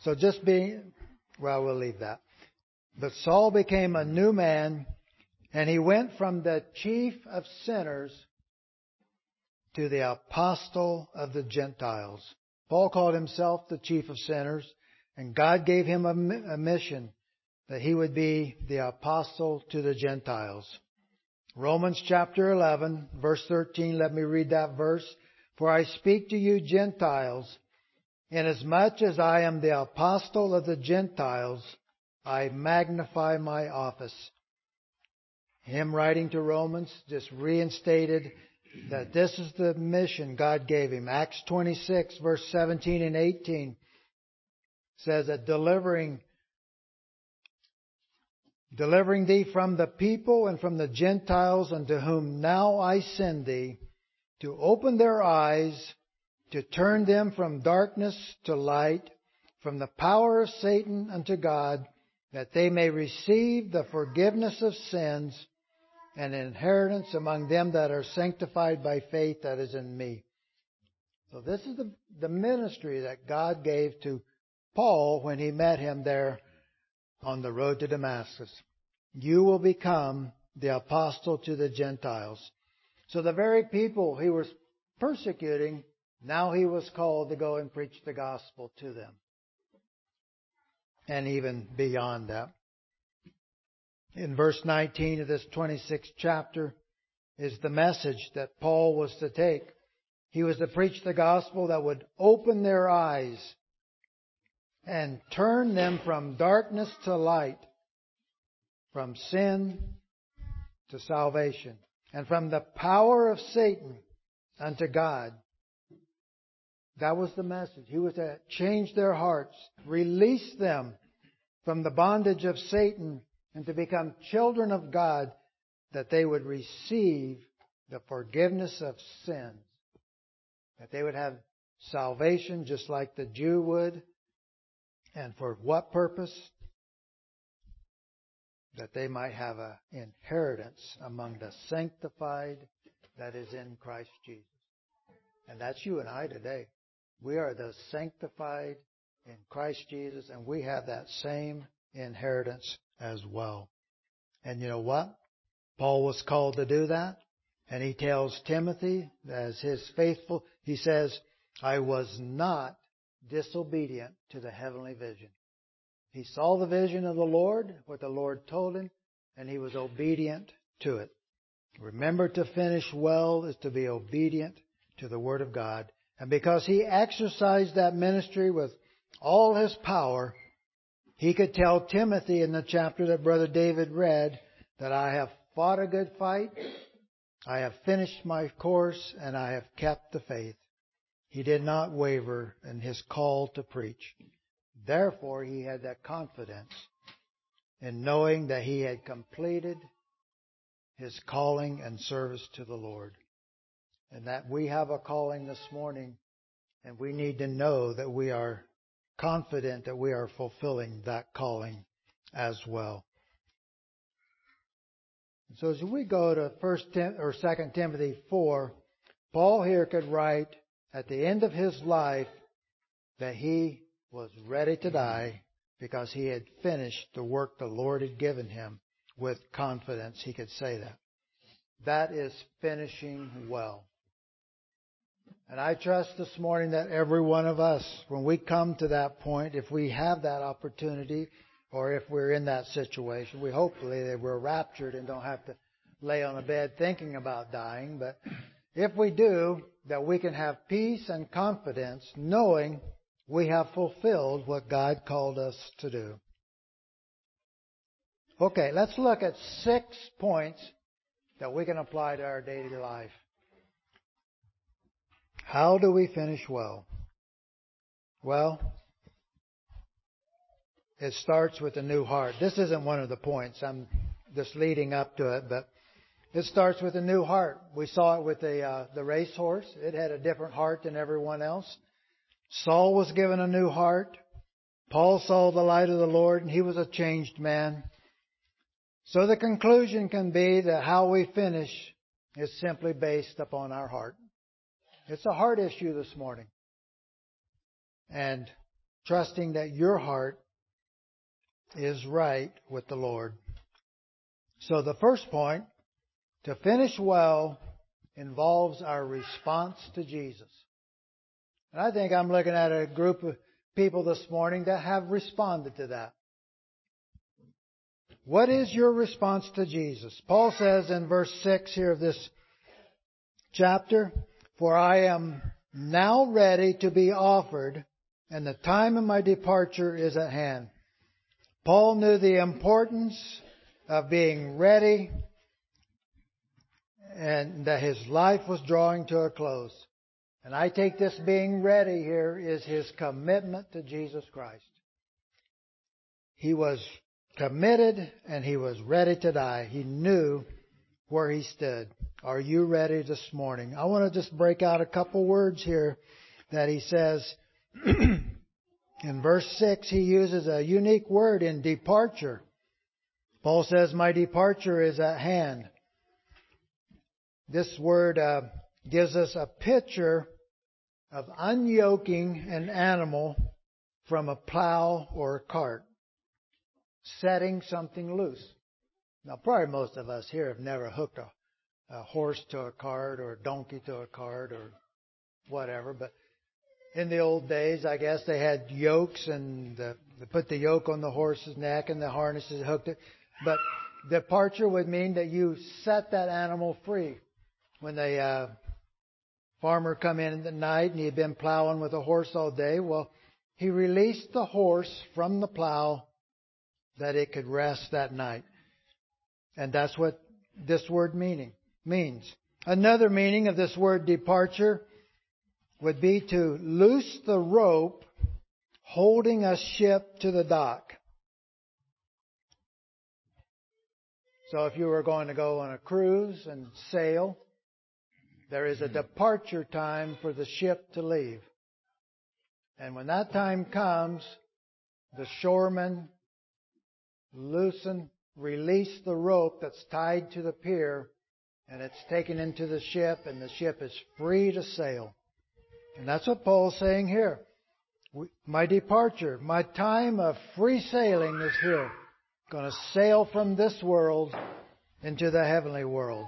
So just being, well, we'll leave that. But Saul became a new man, and he went from the chief of sinners to the apostle of the Gentiles. Paul called himself the chief of sinners, and God gave him a mission that he would be the apostle to the Gentiles. Romans chapter 11, verse 13, let me read that verse. For I speak to you Gentiles, inasmuch as I am the apostle of the Gentiles, I magnify my office. Him writing to Romans just reinstated that this is the mission God gave him. Acts 26, verse 17 and 18 says that delivering thee from the people and from the Gentiles unto whom now I send thee, to open their eyes, to turn them from darkness to light, from the power of Satan unto God, that they may receive the forgiveness of sins and inheritance among them that are sanctified by faith that is in me. So this is the ministry that God gave to Paul when he met him there on the road to Damascus. You will become the apostle to the Gentiles. So the very people he was persecuting, now he was called to go and preach the gospel to them. And even beyond that. In verse 19 of this 26th chapter is the message that Paul was to take. He was to preach the gospel that would open their eyes and turn them from darkness to light, from sin to salvation, and from the power of Satan unto God. That was the message. He was to change their hearts, release them from the bondage of Satan, and to become children of God, that they would receive the forgiveness of sins, that they would have salvation just like the Jew would. And for what purpose? That they might have an inheritance among the sanctified that is in Christ Jesus. And that's you and I today. We are the sanctified in Christ Jesus, and we have that same inheritance as well. And you know what? Paul was called to do that, and he tells Timothy as his faithful, he says, I was not disobedient to the heavenly vision. He saw the vision of the Lord, what the Lord told him, and he was obedient to it. Remember, to finish well is to be obedient to the Word of God. And because he exercised that ministry with all his power, he could tell Timothy in the chapter that Brother David read that I have fought a good fight, I have finished my course, and I have kept the faith. He did not waver in his call to preach. Therefore, he had that confidence in knowing that he had completed his calling and service to the Lord. And that we have a calling this morning, and we need to know that we are confident that we are fulfilling that calling as well. So as we go to 2 Timothy 4, Paul here could write at the end of his life that he was ready to die because he had finished the work the Lord had given him. With confidence, he could say that. That is finishing well. And I trust this morning that every one of us, when we come to that point, if we have that opportunity or if we're in that situation, we hopefully that we're raptured and don't have to lay on a bed thinking about dying. But if we do, that we can have peace and confidence knowing we have fulfilled what God called us to do. Okay, let's look at 6 points that we can apply to our daily life. How do we finish well? Well, it starts with a new heart. This isn't one of the points. I'm just leading up to it, but it starts with a new heart. We saw it with the racehorse. It had a different heart than everyone else. Saul was given a new heart. Paul saw the light of the Lord, and he was a changed man. So the conclusion can be that how we finish is simply based upon our heart. It's a heart issue this morning. And trusting that your heart is right with the Lord. So the first point, to finish well involves our response to Jesus. And I think I'm looking at a group of people this morning that have responded to that. What is your response to Jesus? Paul says in verse 6 here of this chapter, "For I am now ready to be offered, and the time of my departure is at hand." Paul knew the importance of being ready and that his life was drawing to a close. And I take this being ready here is his commitment to Jesus Christ. He was committed and he was ready to die. He knew where he stood. Are you ready this morning? I want to just break out a couple words here that he says. In verse 6, he uses a unique word in departure. Paul says, "My departure is at hand." This word gives us a picture of unyoking an animal from a plow or a cart, setting something loose. Now, probably most of us here have never hooked a horse to a cart or a donkey to a cart or whatever, but in the old days, I guess they had yokes, and they put the yoke on the horse's neck and the harnesses hooked it. But departure would mean that you set that animal free. When the farmer come in at night and he'd been plowing with a horse all day, well, he released the horse from the plow that it could rest that night. And that's what this word means. Another meaning of this word departure would be to loose the rope holding a ship to the dock. So if you were going to go on a cruise and sail, there is a departure time for the ship to leave. And when that time comes, the shoremen release the rope that's tied to the pier, and it's taken into the ship, and the ship is free to sail. And that's what Paul's saying here. My departure, my time of free sailing is here. I'm going to sail from this world into the heavenly world.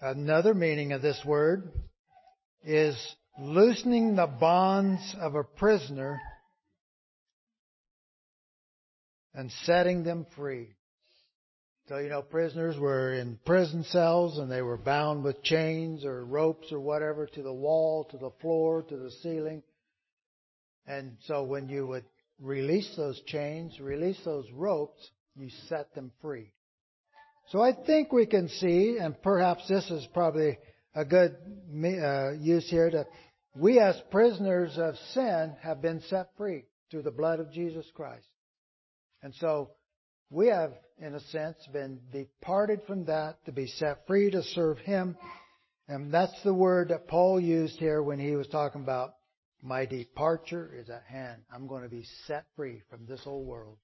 Another meaning of this word is loosening the bonds of a prisoner and setting them free. So, you know, prisoners were in prison cells and they were bound with chains or ropes or whatever to the wall, to the floor, to the ceiling. And so when you would release those chains, release those ropes, you set them free. So I think we can see, and perhaps this is probably a good use here, that we as prisoners of sin have been set free through the blood of Jesus Christ. And so we have, in a sense, been departed from that to be set free to serve Him. And that's the word that Paul used here when he was talking about, my departure is at hand. I'm going to be set free from this old world.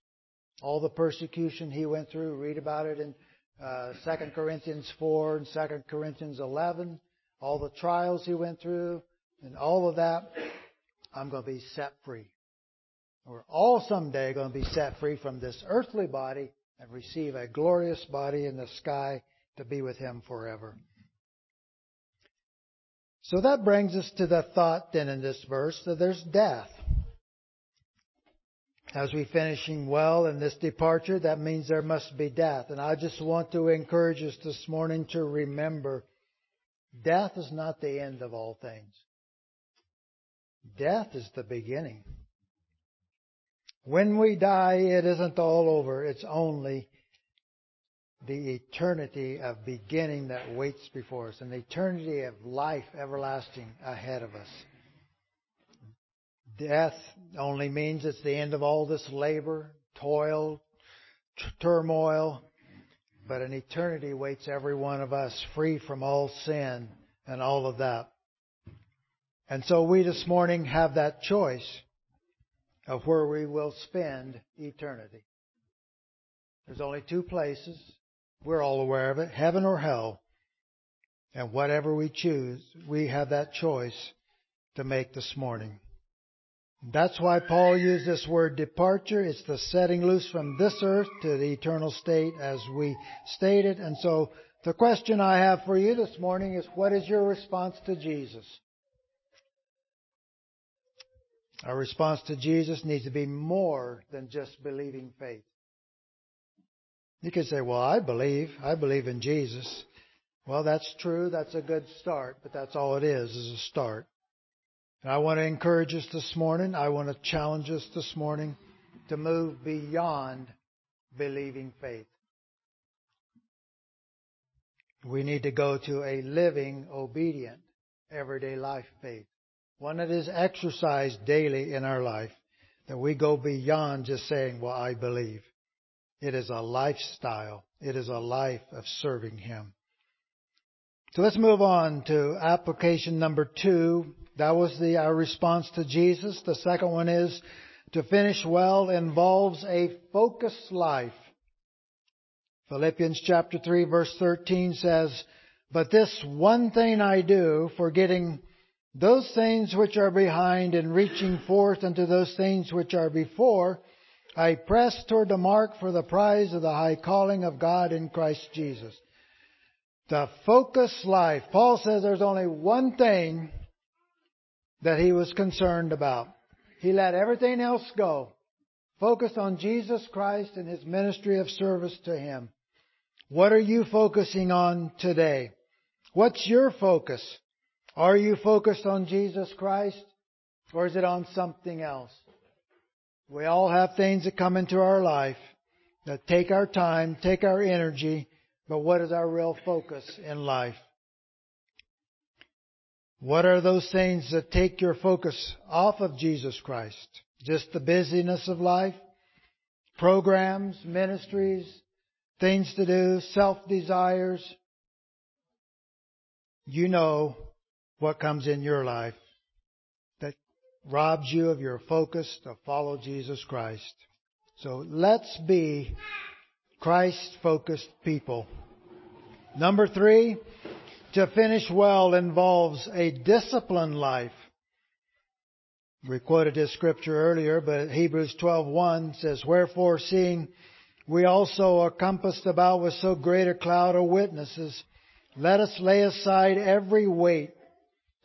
All the persecution he went through, read about it in 2 Corinthians 4 and 2 Corinthians 11. All the trials he went through and all of that, I'm going to be set free. We're all someday going to be set free from this earthly body and receive a glorious body in the sky to be with Him forever. So that brings us to the thought then in this verse that there's death. As we finishing well in this departure, that means there must be death. And I just want to encourage us this morning to remember death is not the end of all things. Death is the beginning. When we die, it isn't all over. It's only the eternity of beginning that waits before us, an eternity of life everlasting ahead of us. Death only means it's the end of all this labor, toil, turmoil, but an eternity waits every one of us free from all sin and all of that. And so we this morning have that choice of where we will spend eternity. There's only two places. We're all aware of it, heaven or hell. And whatever we choose, we have that choice to make this morning. That's why Paul used this word departure. It's the setting loose from this earth to the eternal state as we stated. And so The question I have for you this morning is, what is your response to Jesus? Our response to Jesus needs to be more than just believing faith. You can say, well, I believe in Jesus. Well, that's true. That's a good start, but that's all it is a start. And I want to encourage us this morning. I want to challenge us this morning to move beyond believing faith. We need to go to a living, obedient, everyday life faith. One that is exercised daily in our life, that we go beyond just saying, well, I believe. It is a lifestyle. It is a life of serving Him. So let's move on to application number 2. That was our response to Jesus. The second one is to finish well involves a focused life. Philippians chapter 3 verse 13 says, "But this one thing I do, forgetting those things which are behind and reaching forth unto those things which are before, I press toward the mark for the prize of the high calling of God in Christ Jesus." The focused life. Paul says there's only one thing that he was concerned about. He let everything else go. Focused on Jesus Christ and His ministry of service to Him. What are you focusing on today? What's your focus? Are you focused on Jesus Christ, or is it on something else? We all have things that come into our life that take our time, take our energy, but what is our real focus in life? What are those things that take your focus off of Jesus Christ? Just the busyness of life, programs, ministries, things to do, self-desires. You know what comes in your life that robs you of your focus to follow Jesus Christ. So let's be Christ-focused people. Number 3, to finish well involves a disciplined life. We quoted this scripture earlier, but Hebrews 12:1 says, "Wherefore, seeing we also are compassed about with so great a cloud of witnesses, let us lay aside every weight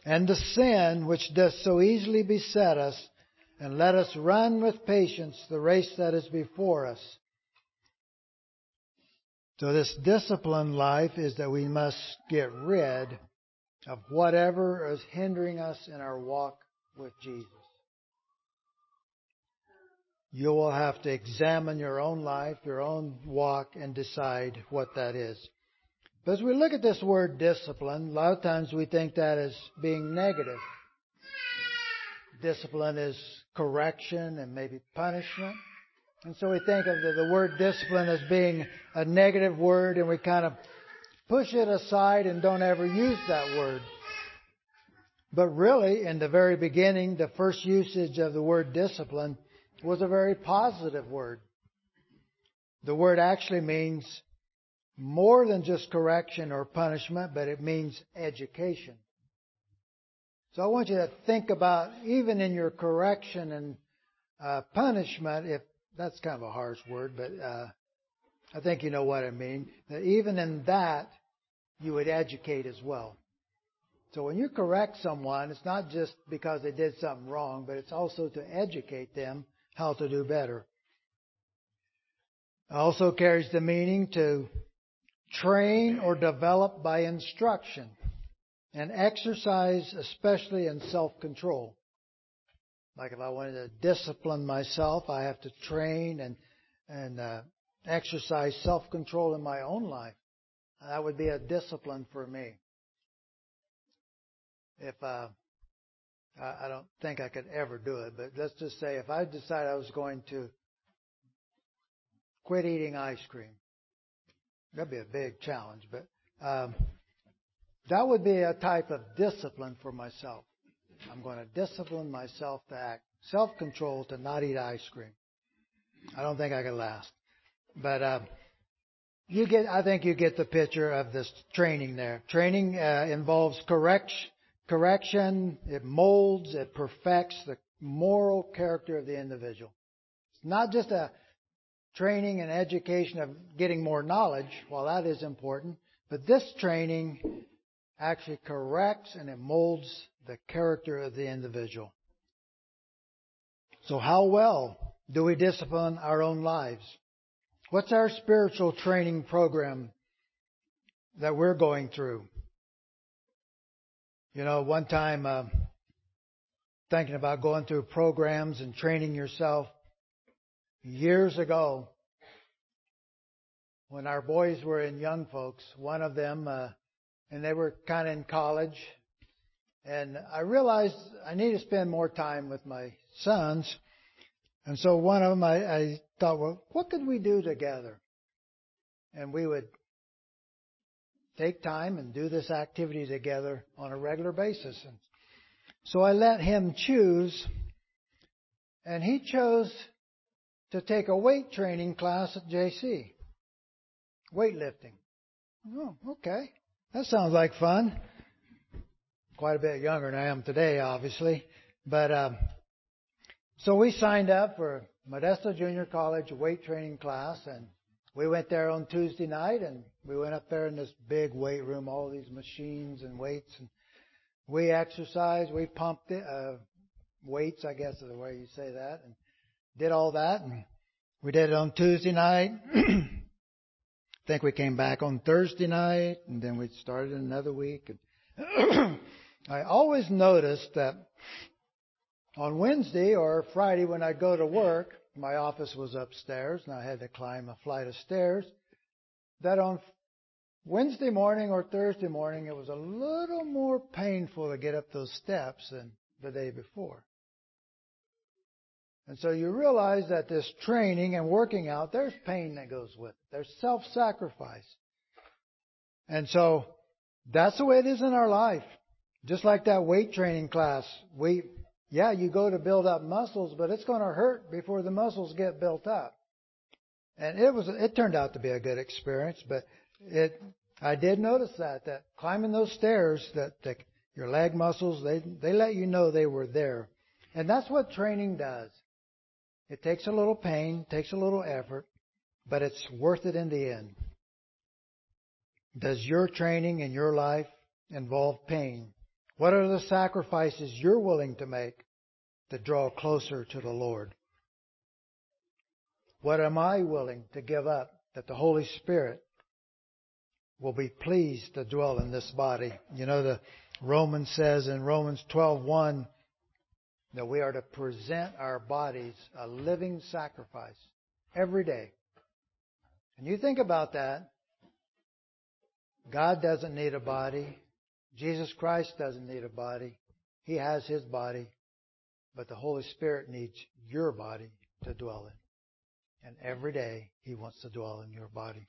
and the sin which doth so easily beset us, and let us run with patience the race that is before us." So this disciplined life is that we must get rid of whatever is hindering us in our walk with Jesus. You will have to examine your own life, your own walk, and decide what that is. But as we look at this word discipline, a lot of times we think that as being negative. Discipline is correction and maybe punishment. And so we think of the word discipline as being a negative word, and we kind of push it aside and don't ever use that word. But really, in the very beginning, the first usage of the word discipline was a very positive word. The word actually means more than just correction or punishment, but it means education. So I want you to think about, even in your correction and punishment, if that's kind of a harsh word, but I think you know what I mean, that even in that, you would educate as well. So when you correct someone, it's not just because they did something wrong, but it's also to educate them how to do better. It also carries the meaning to train or develop by instruction, and exercise, especially in self-control. Like if I wanted to discipline myself, I have to train and exercise self-control in my own life. That would be a discipline for me. If I don't think I could ever do it, but let's just say if I decided I was going to quit eating ice cream, that'd be a big challenge, but that would be a type of discipline for myself. I'm going to discipline myself to act self-control to not eat ice cream. I don't think I could last, but I think you get the picture of this training there. Training involves correction. It molds, it perfects the moral character of the individual. It's not just a training and education of getting more knowledge, while that is important, But this training actually corrects and it molds the character of the individual. So how well do we discipline our own lives? What's our spiritual training program that we're going through? You know, one time thinking about going through programs and training yourself, years ago, when our boys were in young folks, one of them, and they were kind of in college, and I realized I need to spend more time with my sons. And so one of them, I thought, well, what could we do together? And we would take time and do this activity together on a regular basis. And so I let him choose, and he chose to take a weight training class at JC. Weightlifting. Oh, okay. That sounds like fun. Quite a bit younger than I am today, obviously. But so we signed up for Modesto Junior College weight training class, and we went there on Tuesday night, and we went up there in this big weight room, all these machines and weights, and we exercised, we pumped it, weights, I guess is the way you say that, and did all that, and we did it on Tuesday night. I think we came back on Thursday night, and then we started another week. And I always noticed that on Wednesday or Friday when I go to work, my office was upstairs, and I had to climb a flight of stairs, that on Wednesday morning or Thursday morning, it was a little more painful to get up those steps than the day before. And so you realize that this training and working out, there's pain that goes with it. There's self-sacrifice. And so that's the way it is in our life. Just like that weight training class. You go to build up muscles, but it's going to hurt before the muscles get built up. And it turned out to be a good experience, but I did notice that climbing those stairs, that your leg muscles, they let you know they were there. And that's what training does. It takes a little pain, takes a little effort, but it's worth it in the end. Does your training in your life involve pain? What are the sacrifices you're willing to make to draw closer to the Lord? What am I willing to give up that the Holy Spirit will be pleased to dwell in this body? You know, the Romans says in Romans 12:1, that we are to present our bodies a living sacrifice every day. And you think about that. God doesn't need a body. Jesus Christ doesn't need a body. He has His body. But the Holy Spirit needs your body to dwell in. And every day He wants to dwell in your body.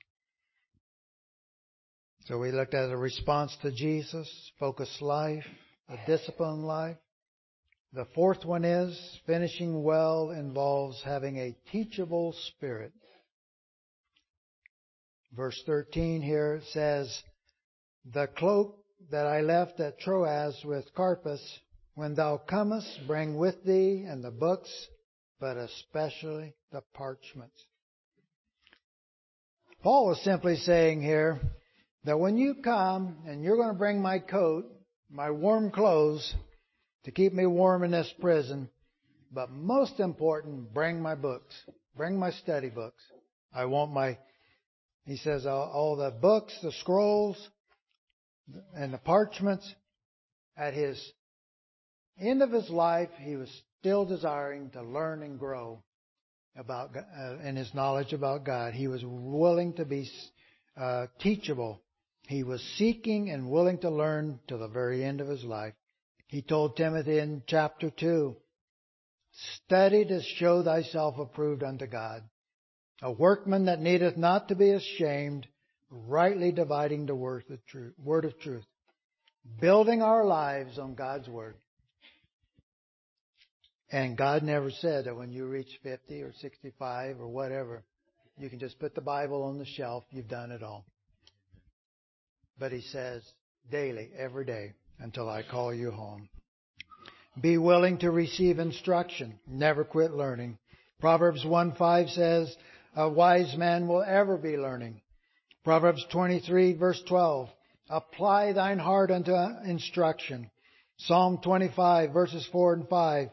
So we looked at a response to Jesus, focused life, a disciplined life. The fourth one is finishing well involves having a teachable spirit. Verse 13 here says, "The cloak that I left at Troas with Carpus, when thou comest, bring with thee and the books, but especially the parchments." Paul was simply saying here that when you come and you're going to bring my coat, my warm clothes, to keep me warm in this prison. But most important, bring my books. Bring my study books. I want he says, all the books, the scrolls, and the parchments. At his end of his life, he was still desiring to learn and grow in his knowledge about God. He was willing to be teachable. He was seeking and willing to learn to the very end of his life. He told Timothy in chapter 2, "Study to show thyself approved unto God, a workman that needeth not to be ashamed, rightly dividing the word of truth," building our lives on God's word. And God never said that when you reach 50 or 65 or whatever, you can just put the Bible on the shelf, you've done it all. But He says, daily, every day, until I call you home. Be willing to receive instruction. Never quit learning. Proverbs 1:5 says, "A wise man will ever be learning, Proverbs 23, verse 12. Apply thine heart unto instruction. Psalm 25, verses 4 and 5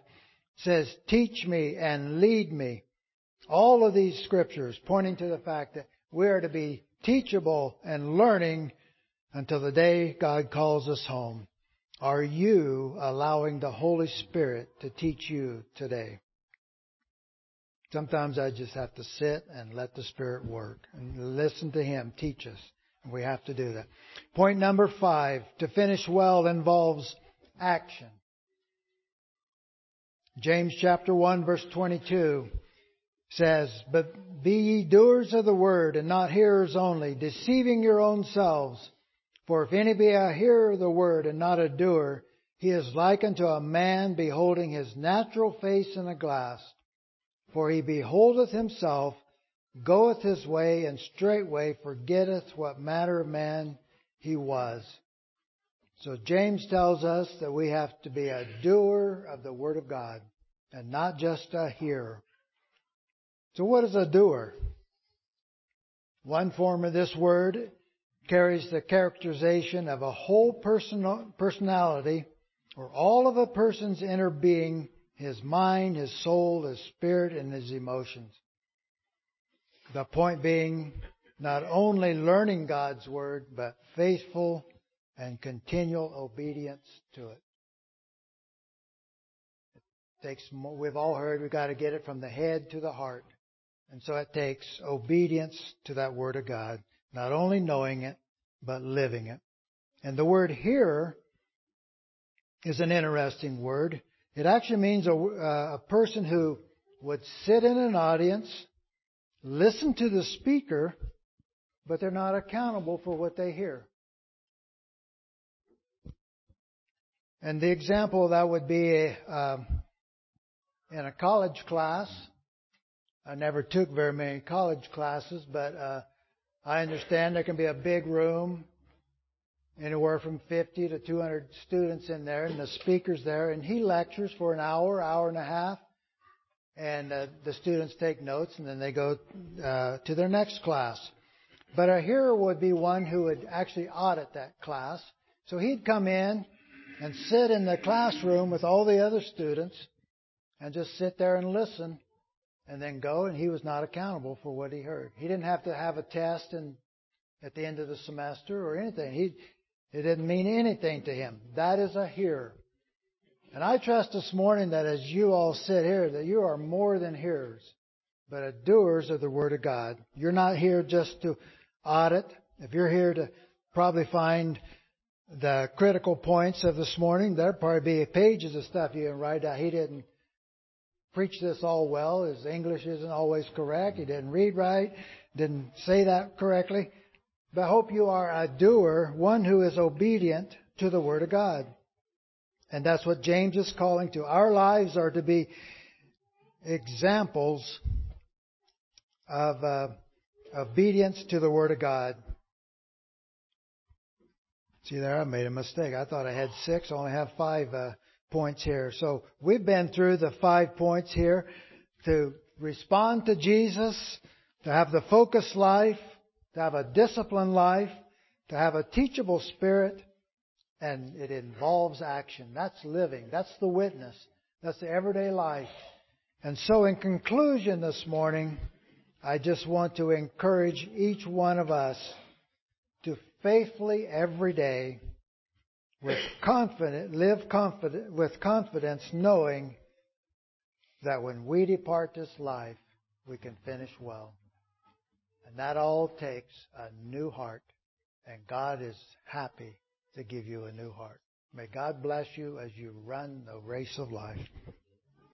says, teach me and lead me. All of these scriptures pointing to the fact that we are to be teachable and learning until the day God calls us home. Are you allowing the Holy Spirit to teach you today? Sometimes I just have to sit and let the Spirit work and listen to Him teach us. We have to do that. Point number 5, to finish well involves action. James chapter 1 verse 22 says, but be ye doers of the word and not hearers only, deceiving your own selves. For if any be a hearer of the word and not a doer, he is like unto a man beholding his natural face in a glass. For he beholdeth himself, goeth his way, and straightway forgetteth what manner of man he was. So James tells us that we have to be a doer of the Word of God and not just a hearer. So what is a doer? One form of this word carries the characterization of a whole personality or all of a person's inner being, his mind, his soul, his spirit, and his emotions. The point being, not only learning God's Word, but faithful and continual obedience to it. It takes more. We've all heard we've got to get it from the head to the heart. And so it takes obedience to that Word of God, not only knowing it, but living it. And the word hearer is an interesting word. It actually means a person who would sit in an audience, listen to the speaker, but they're not accountable for what they hear. And the example of that would be in a college class. I never took very many college classes, but I understand there can be a big room, anywhere from 50 to 200 students in there, and the speaker's there, and he lectures for an hour, hour and a half. And the students take notes, and then they go to their next class. But a hearer would be one who would actually audit that class. So he'd come in and sit in the classroom with all the other students and just sit there and listen and then go, and he was not accountable for what he heard. He didn't have to have a test at the end of the semester or anything. It didn't mean anything to him. That is a hearer. And I trust this morning that as you all sit here, that you are more than hearers, but doers of the Word of God. You're not here just to audit. If you're here to probably find the critical points of this morning, there'll probably be pages of stuff you can write down. He didn't preach this all well. His English isn't always correct. He didn't read right. Didn't say that correctly. But I hope you are a doer, one who is obedient to the Word of God. And that's what James is calling to. Our lives are to be examples of obedience to the Word of God. See there, I made a mistake. I thought I had 6. I only have 5 points here. So we've been through the 5 points here. To respond to Jesus, to have the focused life, to have a disciplined life, to have a teachable spirit, and it involves action. That's living. That's the witness. That's the everyday life. And so in conclusion this morning, I just want to encourage each one of us to faithfully every day live confident, with confidence, knowing that when we depart this life, we can finish well. And that all takes a new heart. And God is happy to give you a new heart. May God bless you as you run the race of life.